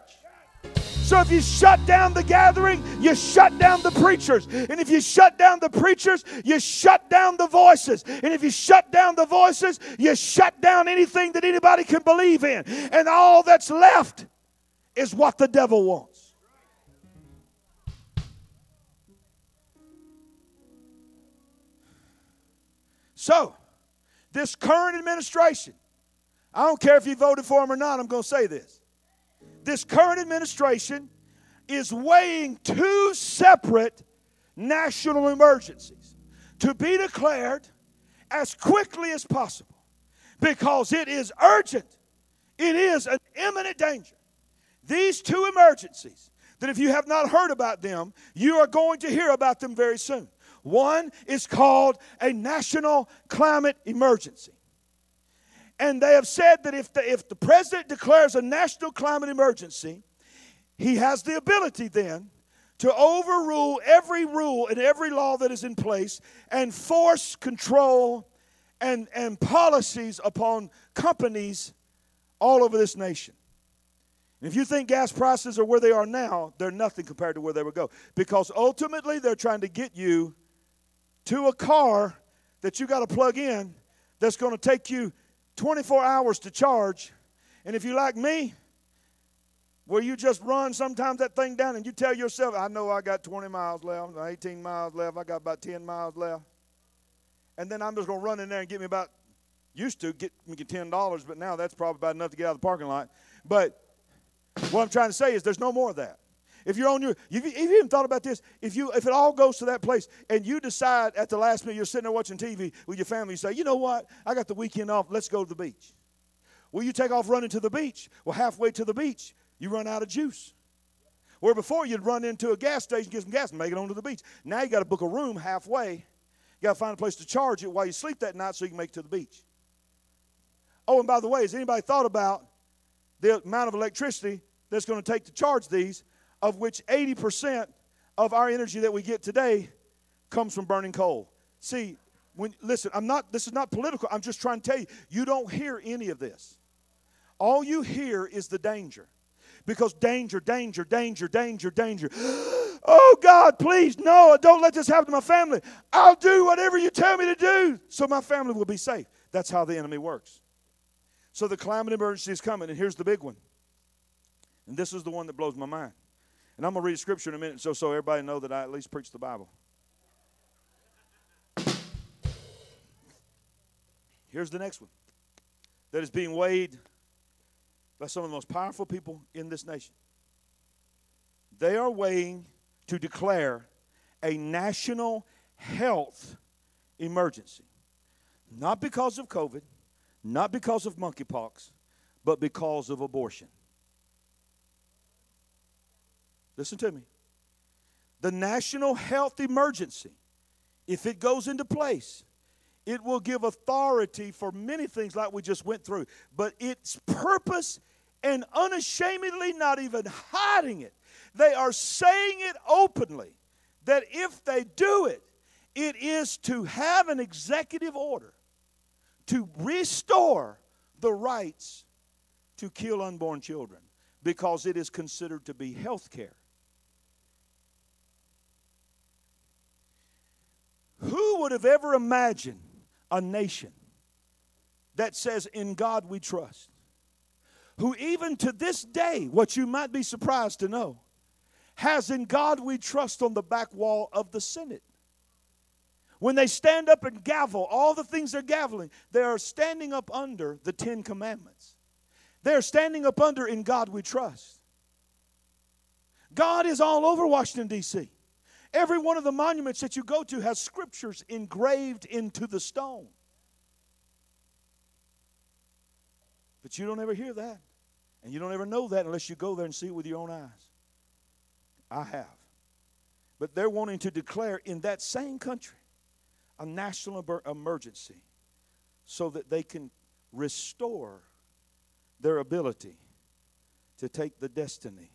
So if you shut down the gathering, you shut down the preachers. And if you shut down the preachers, you shut down the voices. And if you shut down the voices, you shut down anything that anybody can believe in. And all that's left is what the devil wants. So, this current administration, I don't care if you voted for him or not, I'm going to say this. This current administration is weighing two separate national emergencies to be declared as quickly as possible because it is urgent. It is an imminent danger. These two emergencies that if you have not heard about them, you are going to hear about them very soon. One is called a national climate emergency. And they have said that if the, if the president declares a national climate emergency, he has the ability then to overrule every rule and every law that is in place and force control and, and policies upon companies all over this nation. And if you think gas prices are where they are now, they're nothing compared to where they would go. Because ultimately they're trying to get you to a car that you got to plug in that's going to take you twenty-four hours to charge, and if you like me, where you just run sometimes that thing down and you tell yourself, I know I got twenty miles left, eighteen miles left, I got about ten miles left, and then I'm just going to run in there and get me about, used to get me ten dollars, but now that's probably about enough to get out of the parking lot. But what I'm trying to say is there's no more of that. If you're on your, if you even thought about this, if you, if it all goes to that place and you decide at the last minute, you're sitting there watching T V with your family, you say, you know what, I got the weekend off, let's go to the beach. Well, you take off running to the beach. Well, halfway to the beach, you run out of juice. Where before you'd run into a gas station, get some gas and make it onto the beach. Now you got to book a room halfway. You got to find a place to charge it while you sleep that night so you can make it to the beach. Oh, and by the way, has anybody thought about the amount of electricity that's going to take to charge these? Of which eighty percent of our energy that we get today comes from burning coal. See, when, listen, I'm not, this is not political. I'm just trying to tell you, you don't hear any of this. All you hear is the danger. Because danger, danger, danger, danger, danger. Oh, God, please, no, don't let this happen to my family. I'll do whatever you tell me to do so my family will be safe. That's how the enemy works. So the climate emergency is coming, and here's the big one. And this is the one that blows my mind. And I'm going to read a scripture in a minute so, so everybody know that I at least preach the Bible. Here's the next one that is being weighed by some of the most powerful people in this nation. They are weighing to declare a national health emergency. Not because of COVID, not because of monkeypox, but because of abortion. Listen to me. The national health emergency, if it goes into place, it will give authority for many things like we just went through. But its purpose, and unashamedly not even hiding it, they are saying it openly, that if they do it, it is to have an executive order to restore the rights to kill unborn children because it is considered to be health care. Who would have ever imagined a nation that says, in God we trust, who even to this day, what you might be surprised to know, has in God we trust on the back wall of the Senate. When they stand up and gavel, all the things they're gaveling, they are standing up under the Ten Commandments. They're standing up under in God we trust. God is all over Washington, D C Every one of the monuments that you go to has scriptures engraved into the stone. But you don't ever hear that. And you don't ever know that unless you go there and see it with your own eyes. I have. But they're wanting to declare in that same country a national emergency so that they can restore their ability to take the destiny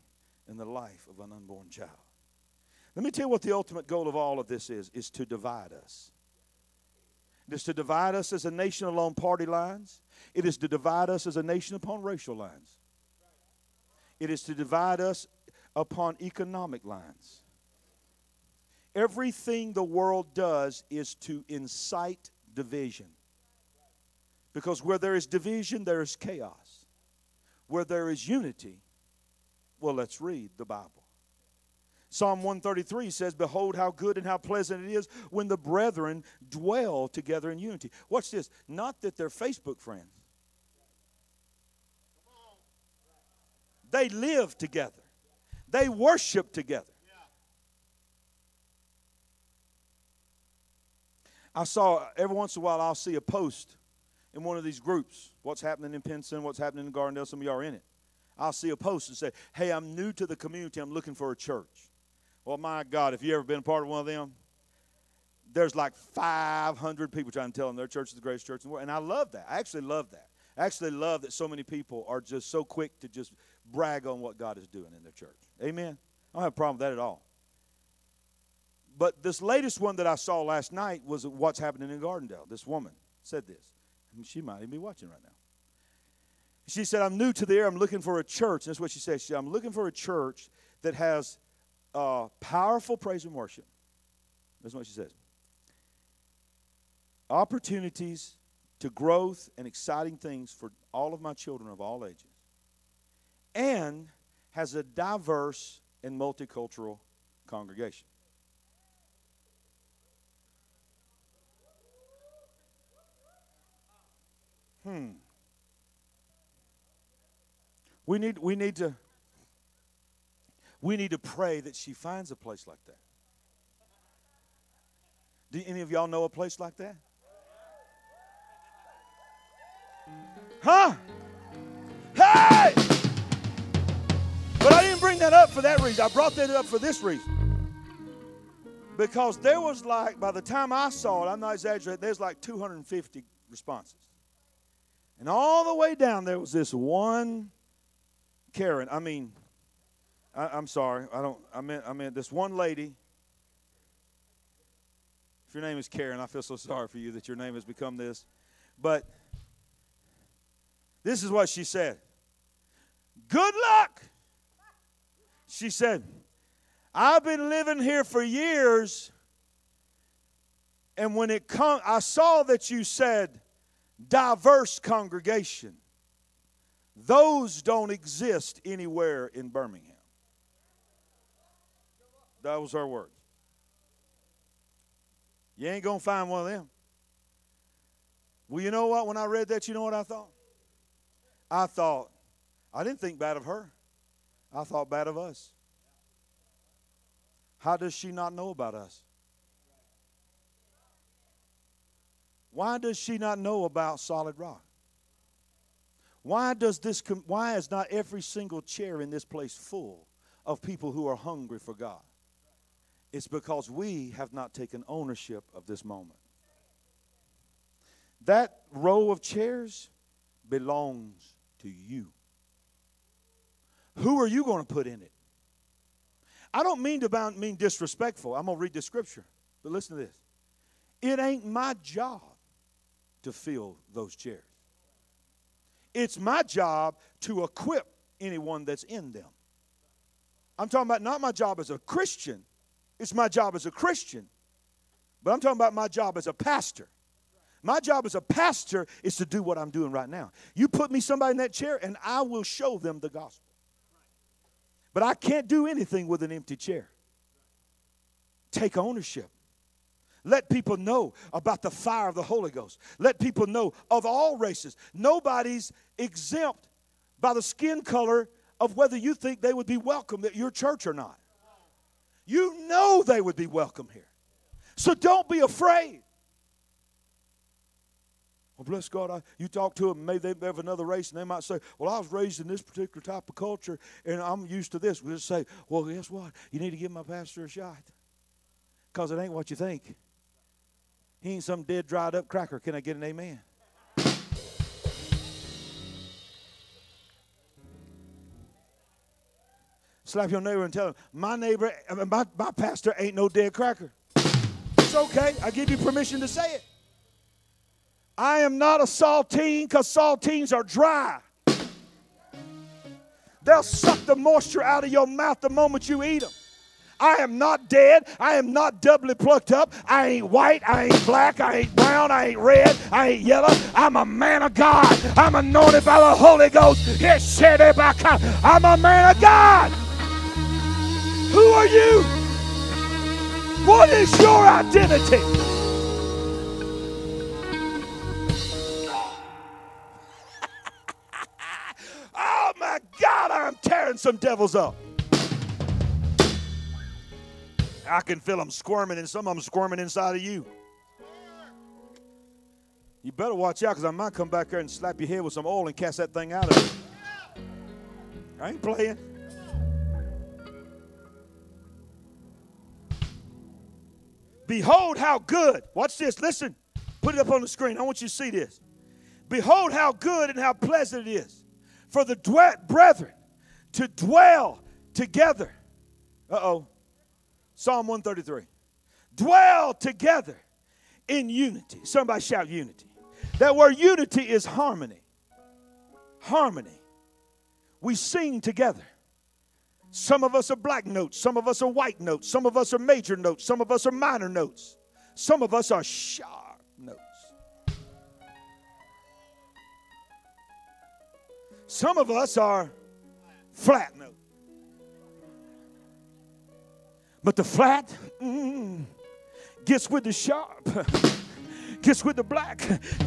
and the life of an unborn child. Let me tell you what the ultimate goal of all of this is, is to divide us. It is to divide us as a nation along party lines. It is to divide us as a nation upon racial lines. It is to divide us upon economic lines. Everything the world does is to incite division. Because where there is division, there is chaos. Where there is unity, well, let's read the Bible. Psalm one thirty-three says, "Behold how good and how pleasant it is when the brethren dwell together in unity." Watch this. Not that they're Facebook friends. They live together. They worship together. I saw, every once in a while, I'll see a post in one of these groups. What's happening in Pensacola, what's happening in Gardendale, some of y'all are in it. I'll see a post and say, "Hey, I'm new to the community, I'm looking for a church." Well, my God, if you've ever been a part of one of them, there's like five hundred people trying to tell them their church is the greatest church in the world. And I love that. I actually love that. I actually love that so many people are just so quick to just brag on what God is doing in their church. Amen? I don't have a problem with that at all. But this latest one that I saw last night was what's happening in Gardendale. This woman said this. And she might even be watching right now. She said, "I'm new to the area. I'm looking for a church." And that's what she said. She said, "I'm looking for a church that has uh, powerful praise and worship." That's what she says. "Opportunities to growth and exciting things for all of my children of all ages. And has a diverse and multicultural congregation." Hmm. We need, we need to, we need to pray that she finds a place like that. Do any of y'all know a place like that? Huh? Hey! But I didn't bring that up for that reason. I brought that up for this reason. Because there was like, by the time I saw it, I'm not exaggerating, there's like two hundred fifty responses. And all the way down there was this one Karen. I mean, I, I'm sorry. I don't. I meant. I meant this one lady. If your name is Karen, I feel so sorry for you that your name has become this. But this is what she said. "Good luck," she said. "I've been living here for years, and when it come, I saw that you said diverse congregation. Those don't exist anywhere in Birmingham." That was her word. You ain't going to find one of them. Well, you know what? When I read that, you know what I thought? I thought, I didn't think bad of her. I thought bad of us. How does she not know about us? Why does she not know about Solid Rock? Why does this? Why is not every single chair in this place full of people who are hungry for God? It's because we have not taken ownership of this moment. That row of chairs belongs to you. Who are you going to put in it? I don't mean to mean disrespectful. I'm going to read the scripture, but listen to this. It ain't my job to fill those chairs. It's my job to equip anyone that's in them. I'm talking about not my job as a Christian. It's my job as a Christian. But I'm talking about my job as a pastor. My job as a pastor is to do what I'm doing right now. You put me somebody in that chair and I will show them the gospel. But I can't do anything with an empty chair. Take ownership. Let people know about the fire of the Holy Ghost. Let people know of all races. Nobody's exempt by the skin color of whether you think they would be welcome at your church or not. You know they would be welcome here. So don't be afraid. Well, bless God, I, you talk to them, maybe they, they have another race, and they might say, well, I was raised in this particular type of culture, and I'm used to this. We'll just say, well, guess what? You need to give my pastor a shot, because it ain't what you think. He ain't some dead, dried-up cracker. Can I get an amen? Slap your neighbor and tell him, my neighbor, my, my pastor ain't no dead cracker. It's okay. I give you permission to say it. I am not a saltine, because saltines are dry. They'll suck the moisture out of your mouth the moment you eat them. I am not dead. I am not doubly plucked up. I ain't white. I ain't black. I ain't brown. I ain't red. I ain't yellow. I'm a man of God. I'm anointed by the Holy Ghost. Yes, I'm a man of God. Who are you? What is your identity? Oh, my God, I'm tearing some devils up. I can feel them squirming, and some of them squirming inside of you. You better watch out, because I might come back there and slap your head with some oil and cast that thing out of you. I ain't playing. Behold how good. Watch this. Listen. Put it up on the screen. I want you to see this. Behold how good and how pleasant it is for the dwe- brethren to dwell together. Uh-oh. Psalm one thirty-three. Dwell together in unity. Somebody shout unity. That word unity is harmony. Harmony. We sing together. Some of us are black notes. Some of us are white notes. Some of us are major notes. Some of us are minor notes. Some of us are sharp notes. Some of us are flat notes. But the flat mm, gets with the sharp, gets with the black,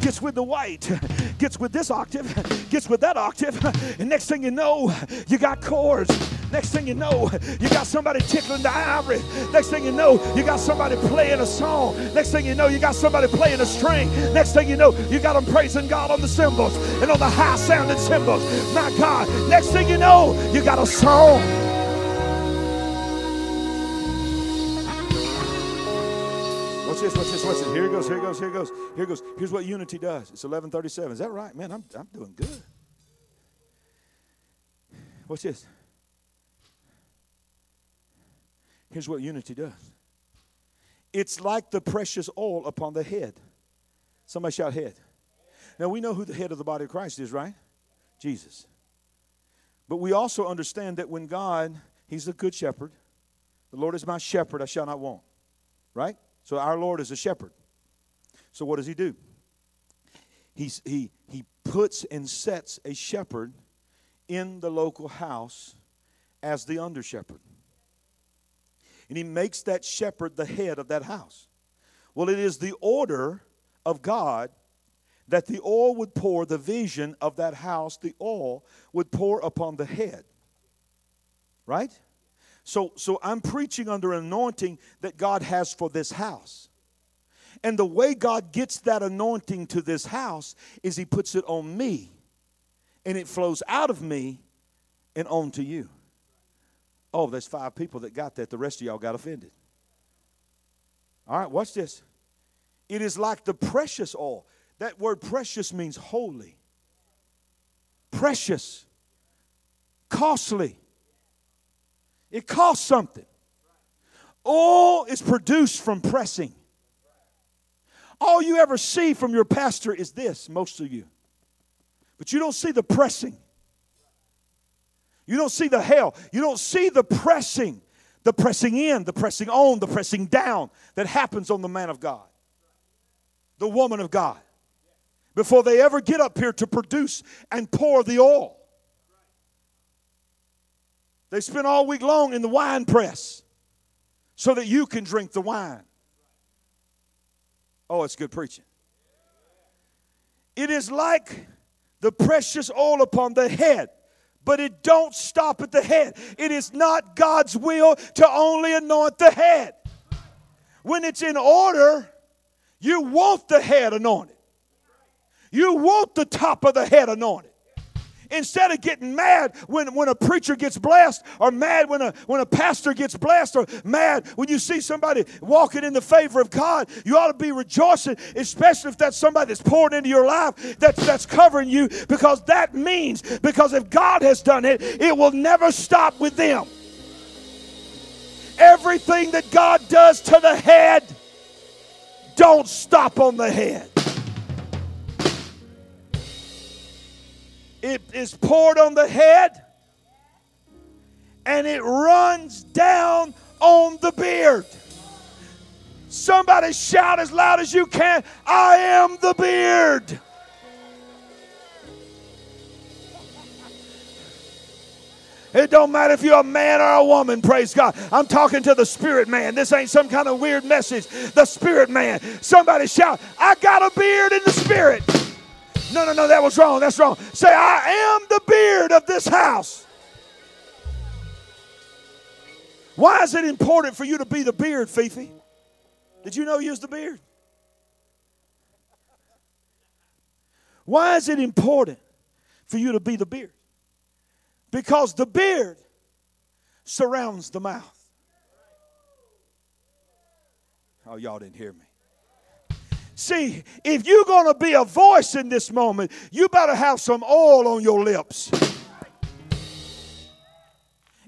gets with the white, gets with this octave, gets with that octave. And next thing you know, you got chords. Next thing you know, you got somebody tickling the ivory. Next thing you know, you got somebody playing a song. Next thing you know, you got somebody playing a string. Next thing you know, you got them praising God on the cymbals and on the high-sounding cymbals. My God, next thing you know, you got a song. Watch this, watch this, watch this. Here it goes, here it goes, here it goes, here it goes. Here's what unity does. It's eleven thirty-seven. Is that right? Man, I'm, I'm doing good. Watch this. Here's what unity does. It's like the precious oil upon the head. Somebody shout head. Now, we know who the head of the body of Christ is, right? Jesus. But we also understand that when God, he's the good shepherd. The Lord is my shepherd, I shall not want. Right? So our Lord is a shepherd. So what does he do? He's, he, he puts and sets a shepherd in the local house as the under shepherd. And he makes that shepherd the head of that house. Well, it is the order of God that the oil would pour, the vision of that house, the oil would pour upon the head. Right? So, so I'm preaching under an anointing that God has for this house. And the way God gets that anointing to this house is he puts it on me. And it flows out of me and onto you. Oh, there's five people that got that. The rest of y'all got offended. All right, watch this. It is like the precious oil. That word precious means holy. Precious. Costly. It costs something. Oil is produced from pressing. All you ever see from your pastor is this, most of you. But you don't see the pressing. You don't see the hell. You don't see the pressing, the pressing in, the pressing on, the pressing down that happens on the man of God, the woman of God, before they ever get up here to produce and pour the oil. They spend all week long in the wine press so that you can drink the wine. Oh, it's good preaching. It is like the precious oil upon the head. But it don't stop at the head. It is not God's will to only anoint the head. When it's in order, you want the head anointed. You want the top of the head anointed. Instead of getting mad when, when a preacher gets blessed, or mad when a, when a pastor gets blessed, or mad when you see somebody walking in the favor of God, you ought to be rejoicing, especially if that's somebody that's pouring into your life, that's, that's covering you, because that means, because if God has done it, it will never stop with them. Everything that God does to the head, don't stop on the head. It is poured on the head, and it runs down on the beard. Somebody shout as loud as you can, I am the beard. It don't matter if you're a man or a woman, praise God. I'm talking to the spirit man. This ain't some kind of weird message. The spirit man. Somebody shout, I got a beard in the spirit. No, no, no, that was wrong. That's wrong. Say, I am the beard of this house. Why is it important for you to be the beard, Fifi? Did you know you was the beard? Why is it important for you to be the beard? Because the beard surrounds the mouth. Oh, y'all didn't hear me. See, if you're going to be a voice in this moment, you better have some oil on your lips.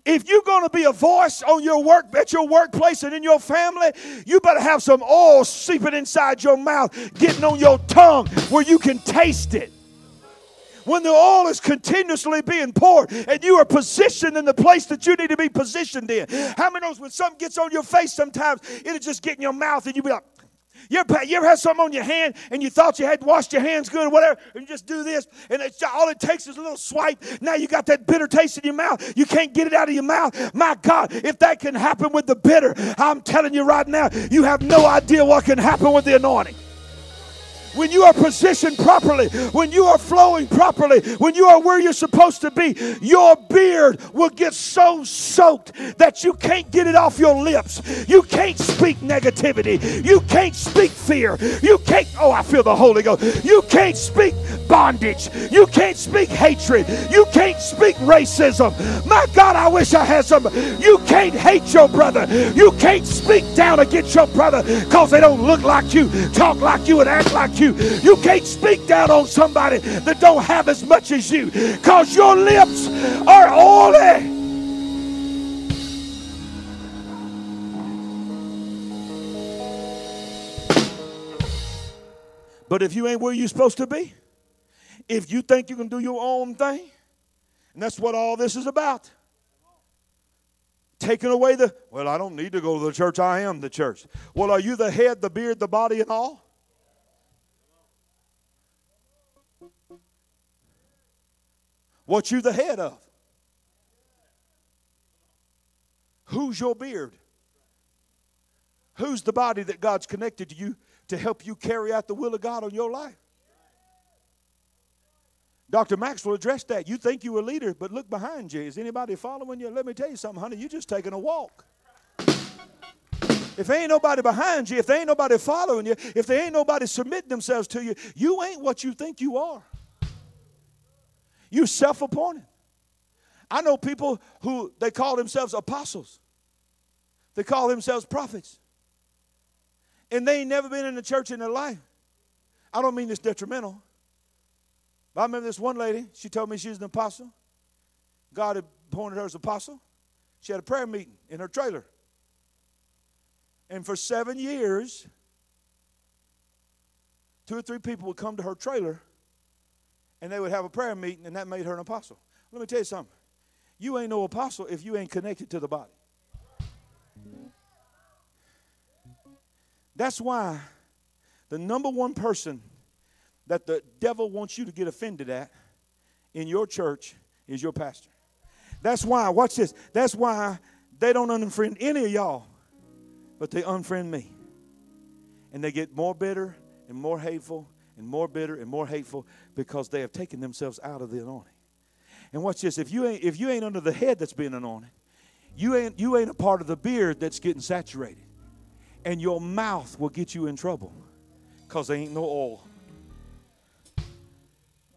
If you're going to be a voice on your work, at your workplace and in your family, you better have some oil seeping inside your mouth, getting on your tongue where you can taste it. When the oil is continuously being poured and you are positioned in the place that you need to be positioned in. How many knows when something gets on your face sometimes, it'll just get in your mouth and you'll be like, You ever, you ever had something on your hand and you thought you had washed your hands good or whatever, and you just do this, and it's, all it takes is a little swipe. Now you got that bitter taste in your mouth. You can't get it out of your mouth. My God, if that can happen with the bitter, I'm telling you right now, you have no idea what can happen with the anointing. When you are positioned properly, when you are flowing properly, when you are where you're supposed to be, your beard will get so soaked that you can't get it off your lips. You can't speak negativity. You can't speak fear. You can't, oh, I feel the Holy Ghost. You can't speak bondage. You can't speak hatred. You can't speak racism. My God, I wish I had some. You can't hate your brother. You can't speak down against your brother because they don't look like you, talk like you, and act like you. You. You can't speak down on somebody that don't have as much as you because your lips are oily. But if you ain't where you're supposed to be, if you think you can do your own thing, and that's what all this is about, taking away the, well, I don't need to go to the church. I am the church. Well, are you the head, the beard, the body, and all? What you the head of? Who's your beard? Who's the body that God's connected to you to help you carry out the will of God on your life? Doctor Maxwell addressed that. You think you're a leader, but look behind you. Is anybody following you? Let me tell you something, honey. You're just taking a walk. If there ain't nobody behind you, if there ain't nobody following you, if there ain't nobody submitting themselves to you, you ain't what you think you are. You're self-appointed. I know people who, they call themselves apostles. They call themselves prophets. And they ain't never been in the church in their life. I don't mean this detrimental. But I remember this one lady, she told me she was an apostle. God had appointed her as apostle. She had a prayer meeting in her trailer. And for seven years, two or three people would come to her trailer, and they would have a prayer meeting, and that made her an apostle. Let me tell you something. You ain't no apostle if you ain't connected to the body. That's why the number one person that the devil wants you to get offended at in your church is your pastor. That's why, watch this, that's why they don't unfriend any of y'all, but they unfriend me. And they get more bitter and more hateful and more bitter and more hateful because they have taken themselves out of the anointing. And watch this. If you ain't, if you ain't under the head that's being anointed, you ain't, you ain't a part of the beard that's getting saturated. And your mouth will get you in trouble because there ain't no oil.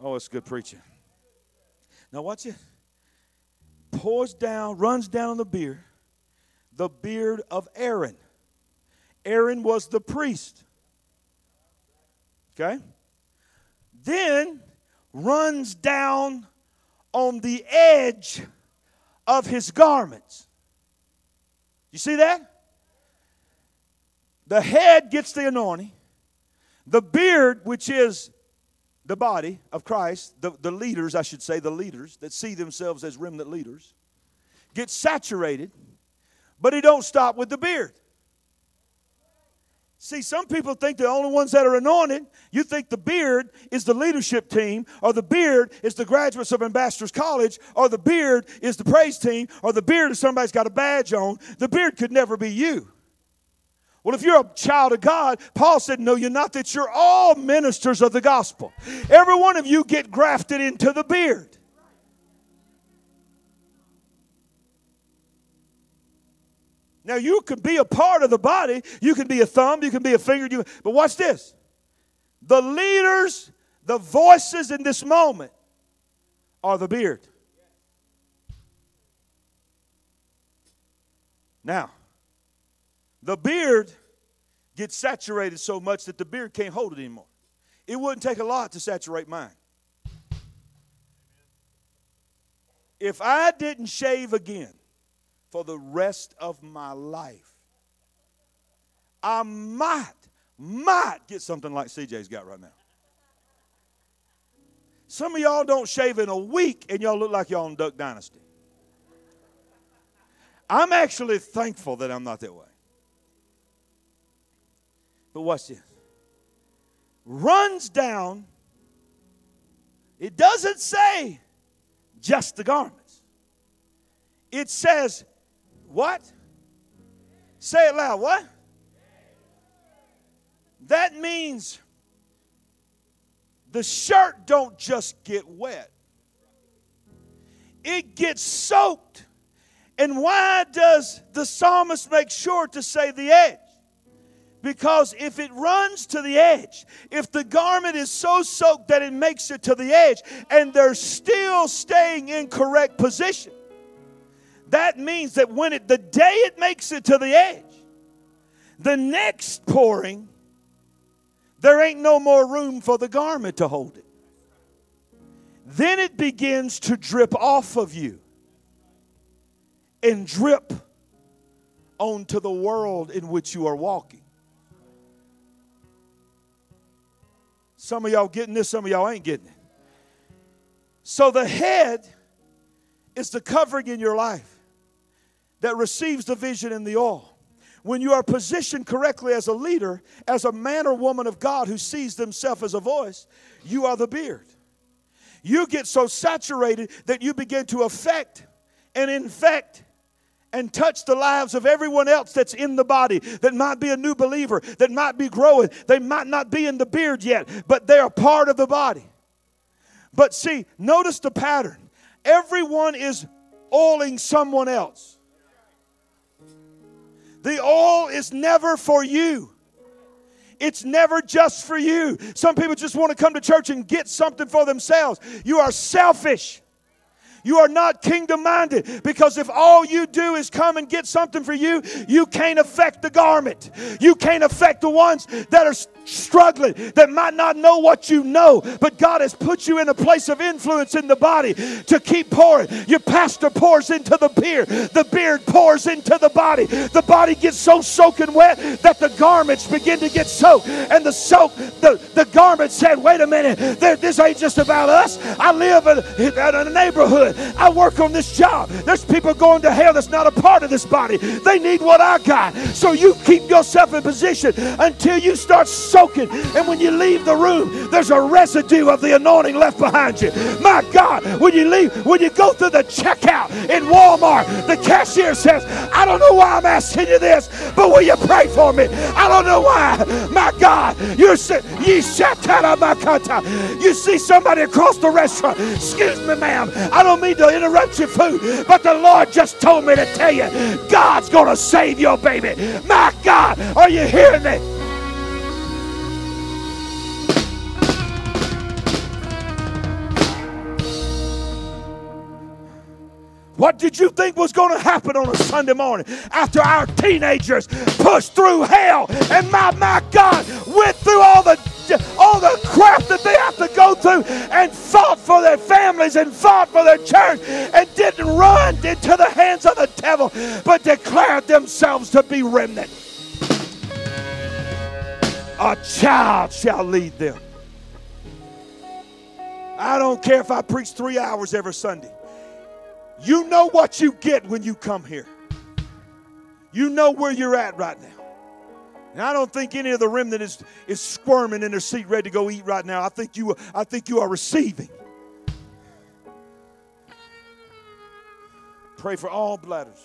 Oh, it's good preaching. Now watch it. Pours down, runs down the beard, the beard of Aaron. Aaron was the priest. Okay? Then runs down on the edge of his garments. You see that? The head gets the anointing. The beard, which is the body of Christ, the, the leaders, I should say, the leaders that see themselves as remnant leaders, get saturated, but it don't stop with the beard. See, some people think the only ones that are anointed, you think the beard is the leadership team, or the beard is the graduates of Ambassadors College, or the beard is the praise team, or the beard is somebody's got a badge on. The beard could never be you. Well, if you're a child of God, Paul said, no, you're not, that you're all ministers of the gospel. Every one of you get grafted into the beard. Now, you can be a part of the body. You can be a thumb. You can be a finger. You, but watch this. The leaders, the voices in this moment are the beard. Now, the beard gets saturated so much that the beard can't hold it anymore. It wouldn't take a lot to saturate mine. If I didn't shave again for the rest of my life, I might, might get something like C J's got right now. Some of y'all don't shave in a week and y'all look like y'all on Duck Dynasty. I'm actually thankful that I'm not that way. But watch this. Runs down. It doesn't say just the garments. It says, what? Say it loud. What? That means the shirt don't just get wet. It gets soaked. And why does the psalmist make sure to say the edge? Because if it runs to the edge, if the garment is so soaked that it makes it to the edge, and they're still staying in correct position, that means that when it, the day it makes it to the edge, the next pouring, there ain't no more room for the garment to hold it. Then it begins to drip off of you and drip onto the world in which you are walking. Some of y'all getting this, some of y'all ain't getting it. So the head is the covering in your life that receives the vision and the oil. When you are positioned correctly as a leader, as a man or woman of God who sees themselves as a voice, you are the beard. You get so saturated that you begin to affect and infect and touch the lives of everyone else that's in the body, that might be a new believer, that might be growing. They might not be in the beard yet, but they are part of the body. But see, notice the pattern. Everyone is oiling someone else. The oil is never for you. It's never just for you. Some people just want to come to church and get something for themselves. You are selfish. You are not kingdom-minded, because if all you do is come and get something for you, you can't affect the garment. You can't affect the ones that are struggling, that might not know what you know, but God has put you in a place of influence in the body to keep pouring. Your pastor pours into the beard. The beard pours into the body. The body gets so soaking wet that the garments begin to get soaked, and the soak, the, the garment said, wait a minute, this ain't just about us. I live in, in a neighborhood. I work on this job. There's people going to hell that's not a part of this body. They need what I got. So you keep yourself in position until you start soaking. And when you leave the room, there's a residue of the anointing left behind you. My God, when you leave, when you go through the checkout in Walmart, the cashier says, I don't know why I'm asking you this, but will you pray for me? I don't know why. My God, you're, you shout out of my contact. You see somebody across the restaurant. Excuse me, ma'am. I don't mean to interrupt your food, but the Lord just told me to tell you, God's going to save your baby. My God, are you hearing me? What did you think was going to happen on a Sunday morning after our teenagers pushed through hell and my, my God went through all the all the crap that they have to go through and fought for their families and fought for their church and didn't run into the hands of the devil but declared themselves to be remnant? A child shall lead them. I don't care if I preach three hours every Sunday. You know what you get when you come here. You know where you're at right now. And I don't think any of the remnant is, is squirming in their seat ready to go eat right now. I think you, I think you are receiving. Pray for all bladders.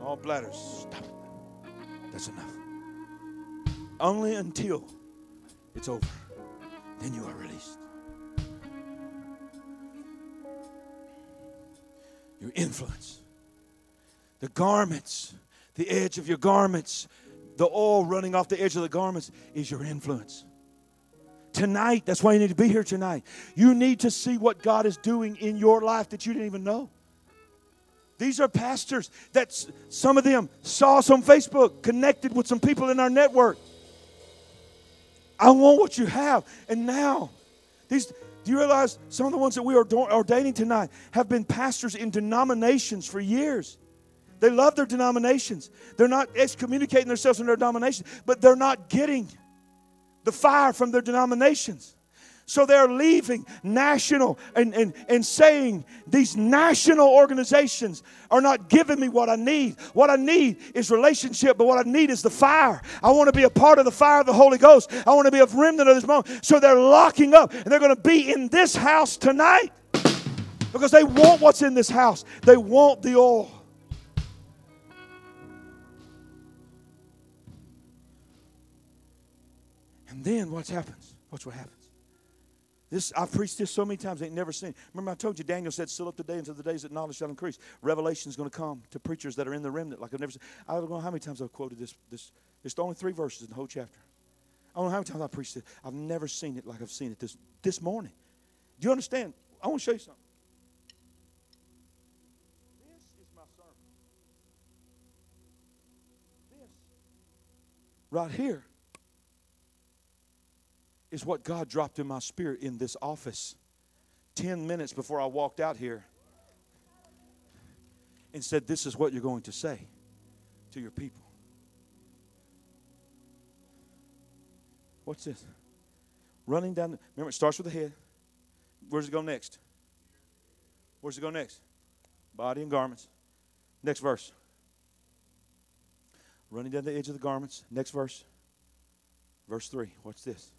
All bladders. Stop it. That's enough. Only until it's over. Then you are released. Your influence. The garments. The edge of your garments. The oil running off the edge of the garments is your influence. Tonight, that's why you need to be here tonight. You need to see what God is doing in your life that you didn't even know. These are pastors that some of them saw us on Facebook, connected with some people in our network. I want what you have. And now, these, do you realize some of the ones that we are ordaining tonight have been pastors in denominations for years? They love their denominations. They're not excommunicating themselves in their denomination, but they're not getting the fire from their denominations. So they're leaving national and, and, and saying, these national organizations are not giving me what I need. What I need is relationship, but what I need is the fire. I want to be a part of the fire of the Holy Ghost. I want to be a remnant of this moment. So they're locking up, and they're going to be in this house tonight because they want what's in this house. They want the oil. And then what happens? Watch what happens. This, I've preached this so many times, I ain't never seen it. Remember I told you, Daniel said, seal up the day until the days that knowledge shall increase. Revelation is going to come to preachers that are in the remnant like I've never seen. I don't know how many times I've quoted this. This, it's the only three verses in the whole chapter. I don't know how many times I've preached it. I've never seen it like I've seen it this, this morning. Do you understand? I want to show you something. This is my sermon. This right here is what God dropped in my spirit in this office ten minutes before I walked out here and said, this is what you're going to say to your people. What's this? Running down the, remember, it starts with the head. Where does it go next? Where does it go next? Body and garments. Next verse. Running down the edge of the garments. Next verse. Verse three. What's this?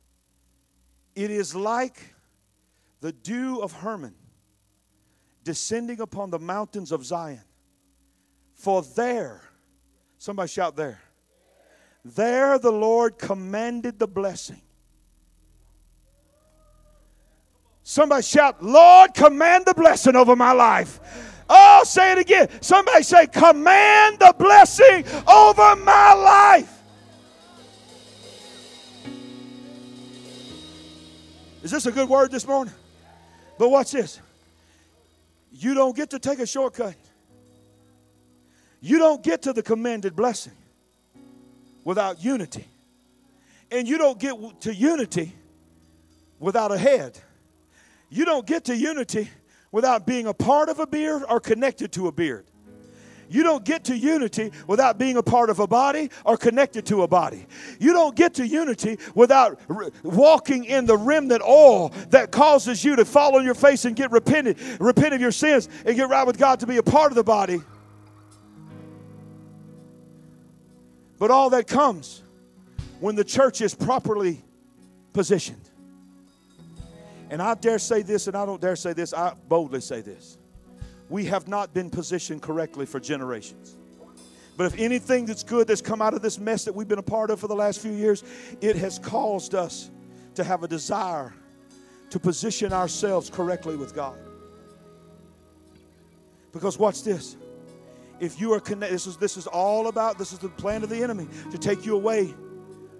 It is like the dew of Hermon descending upon the mountains of Zion. For there, somebody shout there. There the Lord commanded the blessing. Somebody shout, Lord, command the blessing over my life. Oh, say it again. Somebody say, command the blessing over my life. Is this a good word this morning? But watch this. You don't get to take a shortcut. You don't get to the commanded blessing without unity. And you don't get to unity without a head. You don't get to unity without being a part of a beard or connected to a beard. You don't get to unity without being a part of a body or connected to a body. You don't get to unity without re- walking in the remnant oil that causes you to fall on your face and get repented, repent of your sins and get right with God to be a part of the body. But all that comes when the church is properly positioned. And I dare say this, and I don't dare say this, I boldly say this. We have not been positioned correctly for generations. But if anything that's good that's come out of this mess that we've been a part of for the last few years, it has caused us to have a desire to position ourselves correctly with God. Because watch this. If you are connected, this is, this is all about, this is the plan of the enemy to take you away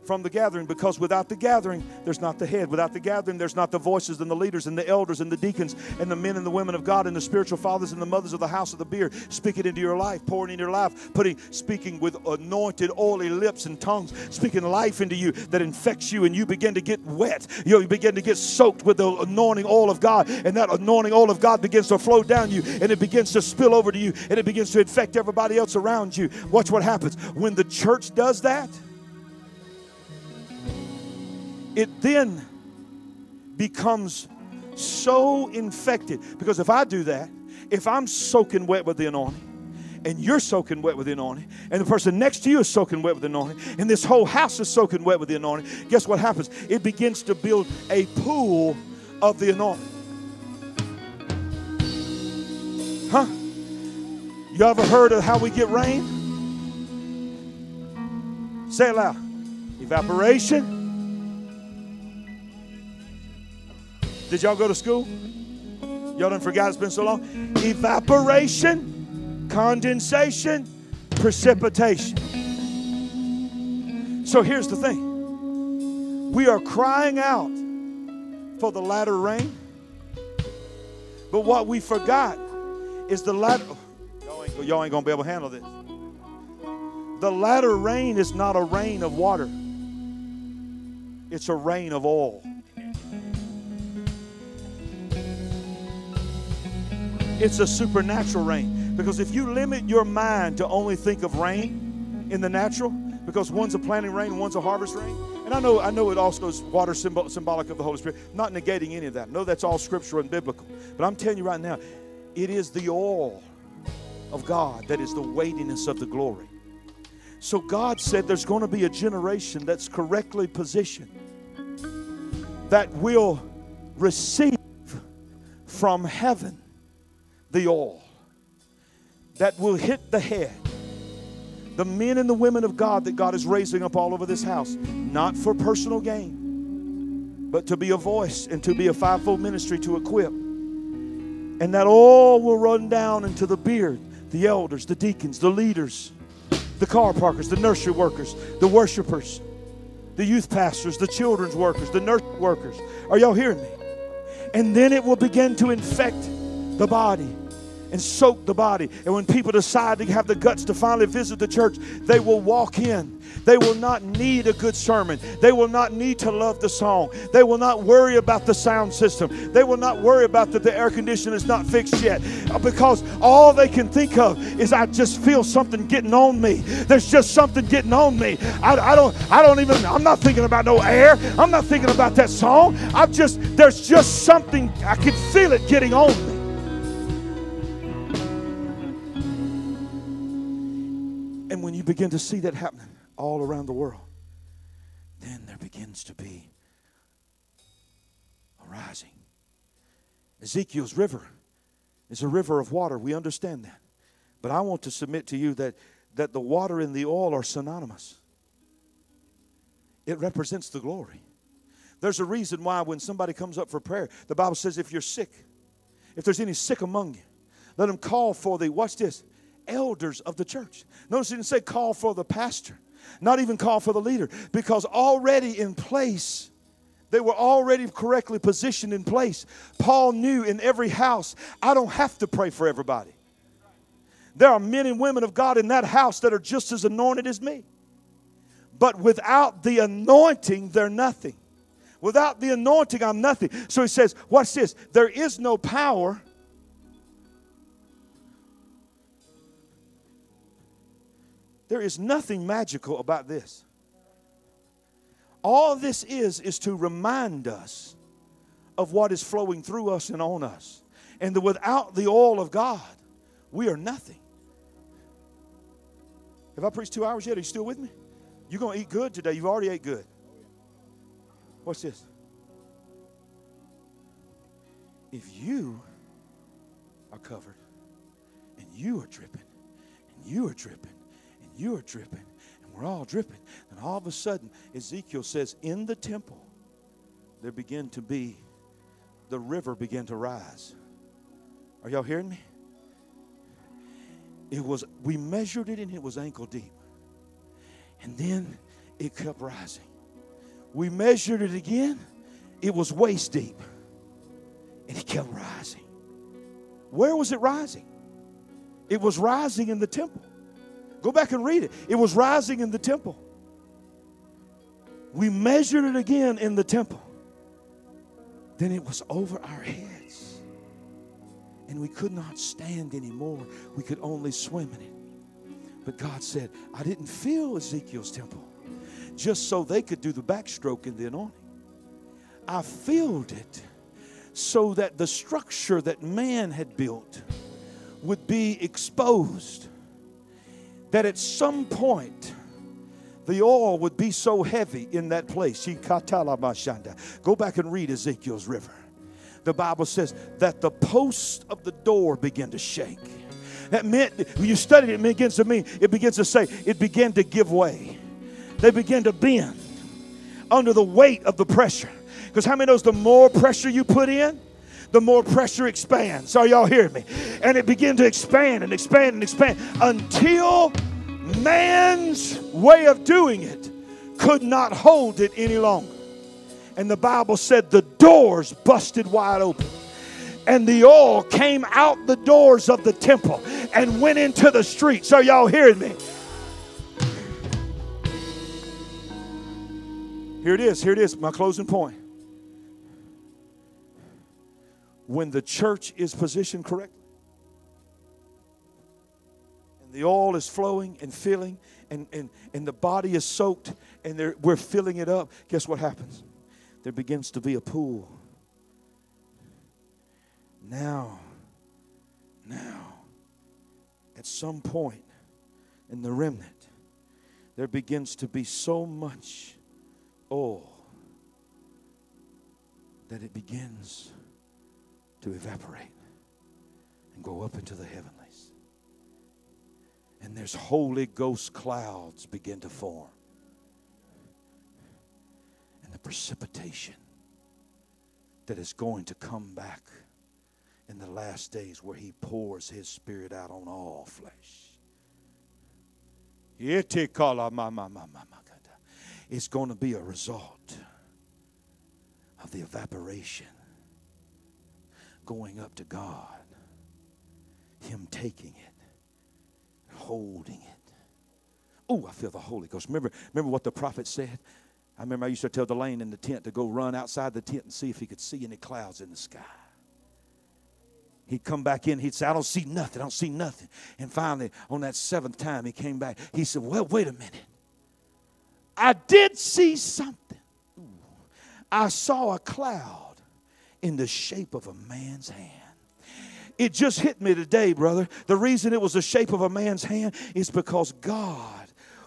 from the gathering, because without the gathering, there's not the head. Without the gathering, there's not the voices and the leaders and the elders and the deacons and the men and the women of God and the spiritual fathers and the mothers of the house of the beer. Speak it into your life, pouring into your life, putting, speaking with anointed, oily lips and tongues, speaking life into you that infects you, and you begin to get wet. You begin to get soaked with the anointing oil of God, and that anointing oil of God begins to flow down you, and it begins to spill over to you, and it begins to infect everybody else around you. Watch what happens. When the church does that, it then becomes so infected. Because if I do that, if I'm soaking wet with the anointing, and you're soaking wet with the anointing, and the person next to you is soaking wet with the anointing, and this whole house is soaking wet with the anointing, guess what happens? It begins to build a pool of the anointing. Huh? You ever heard of how we get rain? Say it loud. Evaporation. Did y'all go to school? Y'all done forgot, it's been so long. Evaporation, condensation, precipitation. So here's the thing. We are crying out for the latter rain. But what we forgot is the latter. Y'all ain't, y'all ain't going to be able to handle this. The latter rain is not a rain of water. It's a rain of oil. It's a supernatural rain. Because if you limit your mind to only think of rain in the natural, because one's a planting rain, one's a harvest rain. And I know, I know it also is water symbol, symbolic of the Holy Spirit. Not negating any of that. No, that's all scriptural and biblical. But I'm telling you right now, it is the oil of God that is the weightiness of the glory. So God said there's going to be a generation that's correctly positioned that will receive from heaven the oil that will hit the head. The men and the women of God that God is raising up all over this house, not for personal gain, but to be a voice and to be a fivefold ministry to equip. And that oil will run down into the beard, the elders, the deacons, the leaders, the car parkers, the nursery workers, the worshipers, the youth pastors, the children's workers, the nursery workers. Are y'all hearing me? And then it will begin to infect the body and soak the body. And when people decide to have the guts to finally visit the church, they will walk in. They will not need a good sermon. They will not need to love the song. They will not worry about the sound system. They will not worry about that the air conditioner is not fixed yet, because all they can think of is, I just feel something getting on me. There's just something getting on me. I, I don't I don't even I'm not thinking about no air. I'm not thinking about that song. I've just there's just something, I can feel it getting on me. And when you begin to see that happening all around the world, then there begins to be a rising. Ezekiel's river is a river of water. We understand that. But I want to submit to you that, that the water and the oil are synonymous. It represents the glory. There's a reason why when somebody comes up for prayer, the Bible says if you're sick, if there's any sick among you, let them call for thee. Watch this. Elders of the church. Notice he didn't say call for the pastor, not even call for the leader, because already in place, they were already correctly positioned in place. Paul knew in every house, I don't have to pray for everybody. There are men and women of God in that house that are just as anointed as me. But without the anointing, they're nothing. Without the anointing, I'm nothing. So he says, watch this, there is no power There is nothing magical about this. All this is is to remind us of what is flowing through us and on us. And that without the oil of God, we are nothing. Have I preached two hours yet? Are you still with me? You're going to eat good today. You've already ate good. What's this? If you are covered and you are dripping and you are dripping, you are dripping, and we're all dripping. And all of a sudden, Ezekiel says, in the temple, there began to be, the river began to rise. Are y'all hearing me? It was, we measured it, and it was ankle deep. And then it kept rising. We measured it again. It was waist deep. And it kept rising. Where was it rising? It was rising in the temple. Go back and read it. It was rising in the temple. We measured it again in the temple. Then it was over our heads. And we could not stand anymore. We could only swim in it. But God said, I didn't fill Ezekiel's temple just so they could do the backstroke in the anointing. I filled it so that the structure that man had built would be exposed. That at some point, the oil would be so heavy in that place. Go back and read Ezekiel's river. The Bible says that the posts of the door began to shake. That meant, when you study it, it begins to mean, it begins to say, it began to give way. They began to bend under the weight of the pressure. Because how many knows the more pressure you put in, the more pressure expands? Are y'all hearing me? And it began to expand and expand and expand until man's way of doing it could not hold it any longer. And the Bible said the doors busted wide open. And the oil came out the doors of the temple and went into the streets. Are y'all hearing me? Here it is. Here it is. My closing point. When the church is positioned correctly, and the oil is flowing and filling, and, and, and the body is soaked, and we're filling it up, guess what happens? There begins to be a pool. Now, now, at some point in the remnant, there begins to be so much oil that it begins to evaporate and go up into the heavenlies. And there's Holy Ghost clouds begin to form. And the precipitation that is going to come back in the last days, where he pours his spirit out on all flesh, it's going to be a result of the evaporation going up to God, him taking it, holding it. Oh, I feel the Holy Ghost. Remember, remember what the prophet said? I remember I used to tell Delane in the tent to go run outside the tent and see if he could see any clouds in the sky. He'd come back in. He'd say, I don't see nothing. I don't see nothing. And finally, on that seventh time, he came back. He said, well, wait a minute. I did see something. Ooh. I saw a cloud in the shape of a man's hand. It just hit me today, brother. The reason it was the shape of a man's hand is because God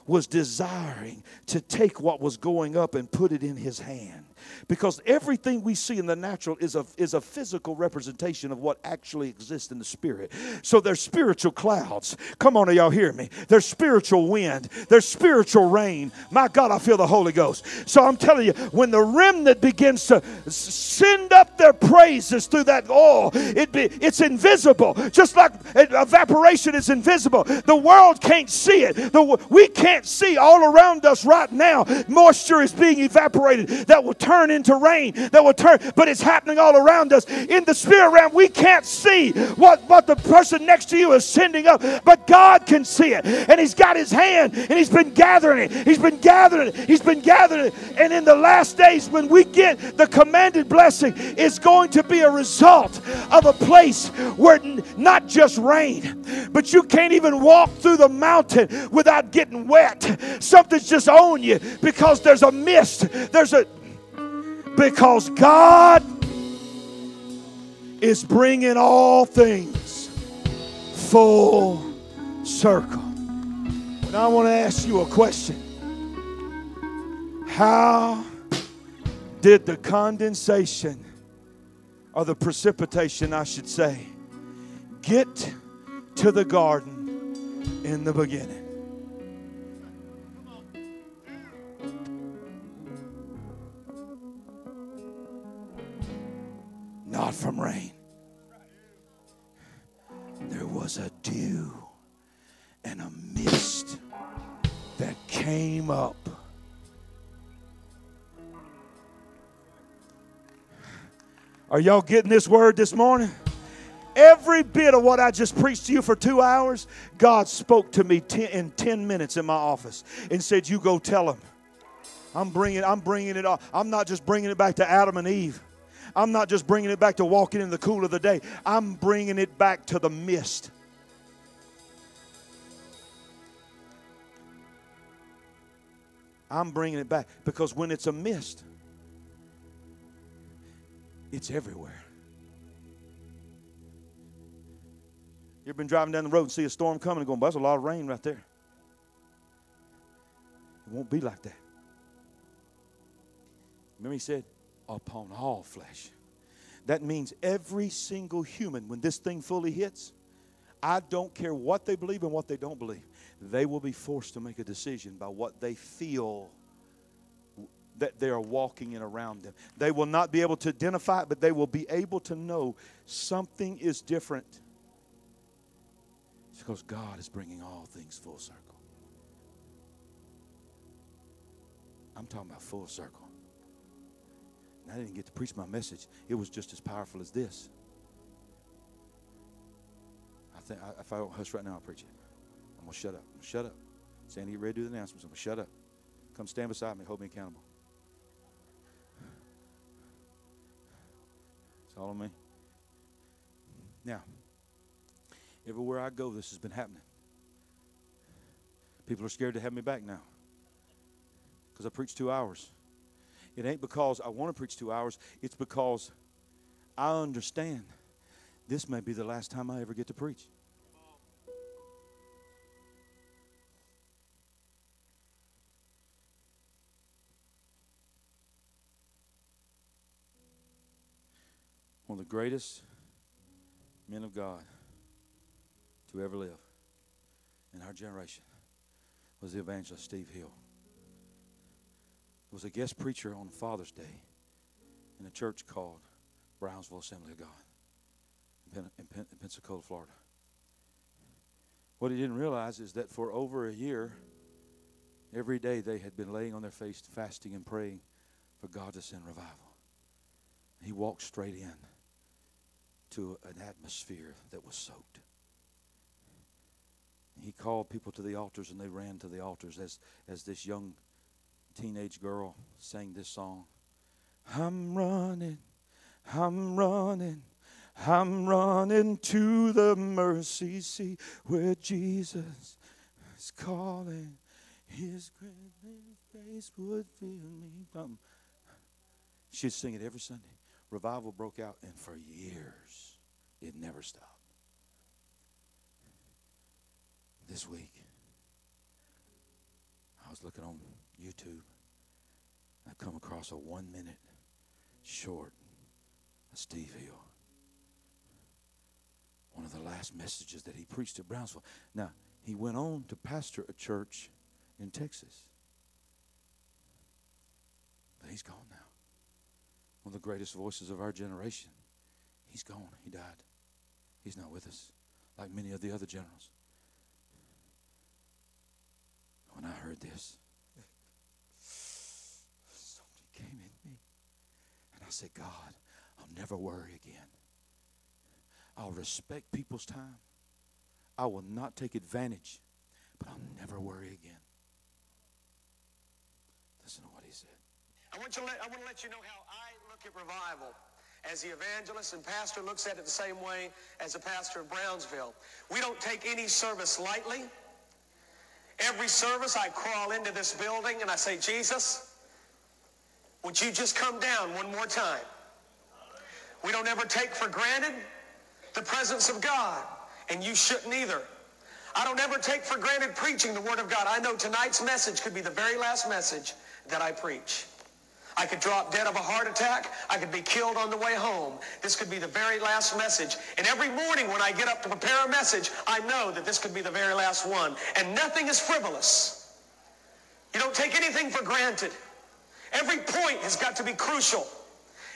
was desiring to take what was going up and put it in his hand. Because everything we see in the natural is a, is a physical representation of what actually exists in the spirit. So there's spiritual clouds. Come on, y'all hear me? There's spiritual wind. There's spiritual rain. My God, I feel the Holy Ghost. So I'm telling you, when the remnant begins to send up their praises through that oil, it be, it's invisible. Just like evaporation is invisible. The world can't see it. The, we can't see all around us right now. Moisture is being evaporated. That will turn Turn into rain that will turn, but it's happening all around us in the spirit realm. We can't see what, what the person next to you is sending up, but God can see it, and he's got his hand, and he's been gathering it, he's been gathering it, he's been gathering it. And in the last days, when we get the commanded blessing, it's going to be a result of a place where not just rain, but you can't even walk through the mountain without getting wet. Something's just on you, because there's a mist, there's a because God is bringing all things full circle. And I want to ask you a question. How did the condensation, or the precipitation, I should say, get to the garden in the beginning? Not from rain. There was a dew and a mist that came up Are y'all getting this word this morning? Every bit of what I just preached to you for two hours, God spoke to me ten, in ten minutes in my office and said, you go tell them. I'm bringing, I'm bringing it off. I'm not just bringing it back to Adam and Eve. I'm not just bringing it back to walking in the cool of the day. I'm bringing it back to the mist. I'm bringing it back because when it's a mist, it's everywhere. You ever been driving down the road and see a storm coming and going, "But that's a lot of rain right there." It won't be like that. Remember he said, upon all flesh. That means every single human, when this thing fully hits, I don't care what they believe and what they don't believe. They will be forced to make a decision by what they feel that they are walking in around them. They will not be able to identify it, but they will be able to know something is different. It's because God is bringing all things full circle. I'm talking about full circle. I didn't get to preach my message. It was just as powerful as this. I think I, if I don't hush right now, I'll preach it. I'm going to shut up. I'm going to shut up. Sandy, get ready to do the announcements. I'm going to shut up. Come stand beside me. Hold me accountable. It's all on me. Now, everywhere I go, this has been happening. People are scared to have me back now because I preached two hours. It ain't because I want to preach two hours. It's because I understand this may be the last time I ever get to preach. One of the greatest men of God to ever live in our generation was the evangelist Steve Hill. Was a guest preacher on Father's Day in a church called Brownsville Assembly of God in, Pen in, Pen in Pensacola, Florida. What he didn't realize is that for over a year, every day they had been laying on their face, fasting and praying for God to send revival. And he walked straight in to an atmosphere that was soaked. He called people to the altars, and they ran to the altars as, as this young teenage girl sang this song. I'm running, I'm running, I'm running to the mercy seat where Jesus is calling. His great face would fill me. Um, she'd sing it every Sunday. Revival broke out, and for years it never stopped. This week, I was looking on YouTube. I've come across a one-minute short of Steve Hill. One of the last messages that he preached at Brownsville. Now, he went on to pastor a church in Texas. But he's gone now. One of the greatest voices of our generation. He's gone. He died. He's not with us, like many of the other generals. When I heard this, came in me. And I said, God, I'll never worry again. I'll respect people's time. I will not take advantage, but I'll never worry again. Listen to what he said. I want, you to let, I want to let you know how I look at revival, as the evangelist and pastor looks at it the same way as the pastor of Brownsville. We don't take any service lightly. Every service I crawl into this building and I say, Jesus, would you just come down one more time? We don't ever take for granted the presence of God, and you shouldn't either. I don't ever take for granted preaching the Word of God. I know tonight's message could be the very last message that I preach. I could drop dead of a heart attack. I could be killed on the way home. This could be the very last message. And every morning when I get up to prepare a message, I know that this could be the very last one. And nothing is frivolous. You don't take anything for granted. Every point has got to be crucial.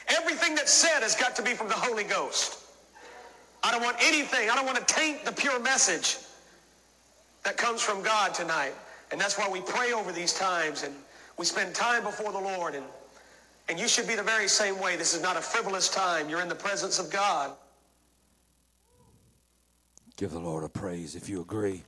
Everything that's said has got to be from the Holy Ghost. I don't want anything. I don't want to taint the pure message that comes from God tonight. And that's why we pray over these times and we spend time before the Lord. And And you should be the very same way. This is not a frivolous time. You're in the presence of God. Give the Lord a praise if you agree.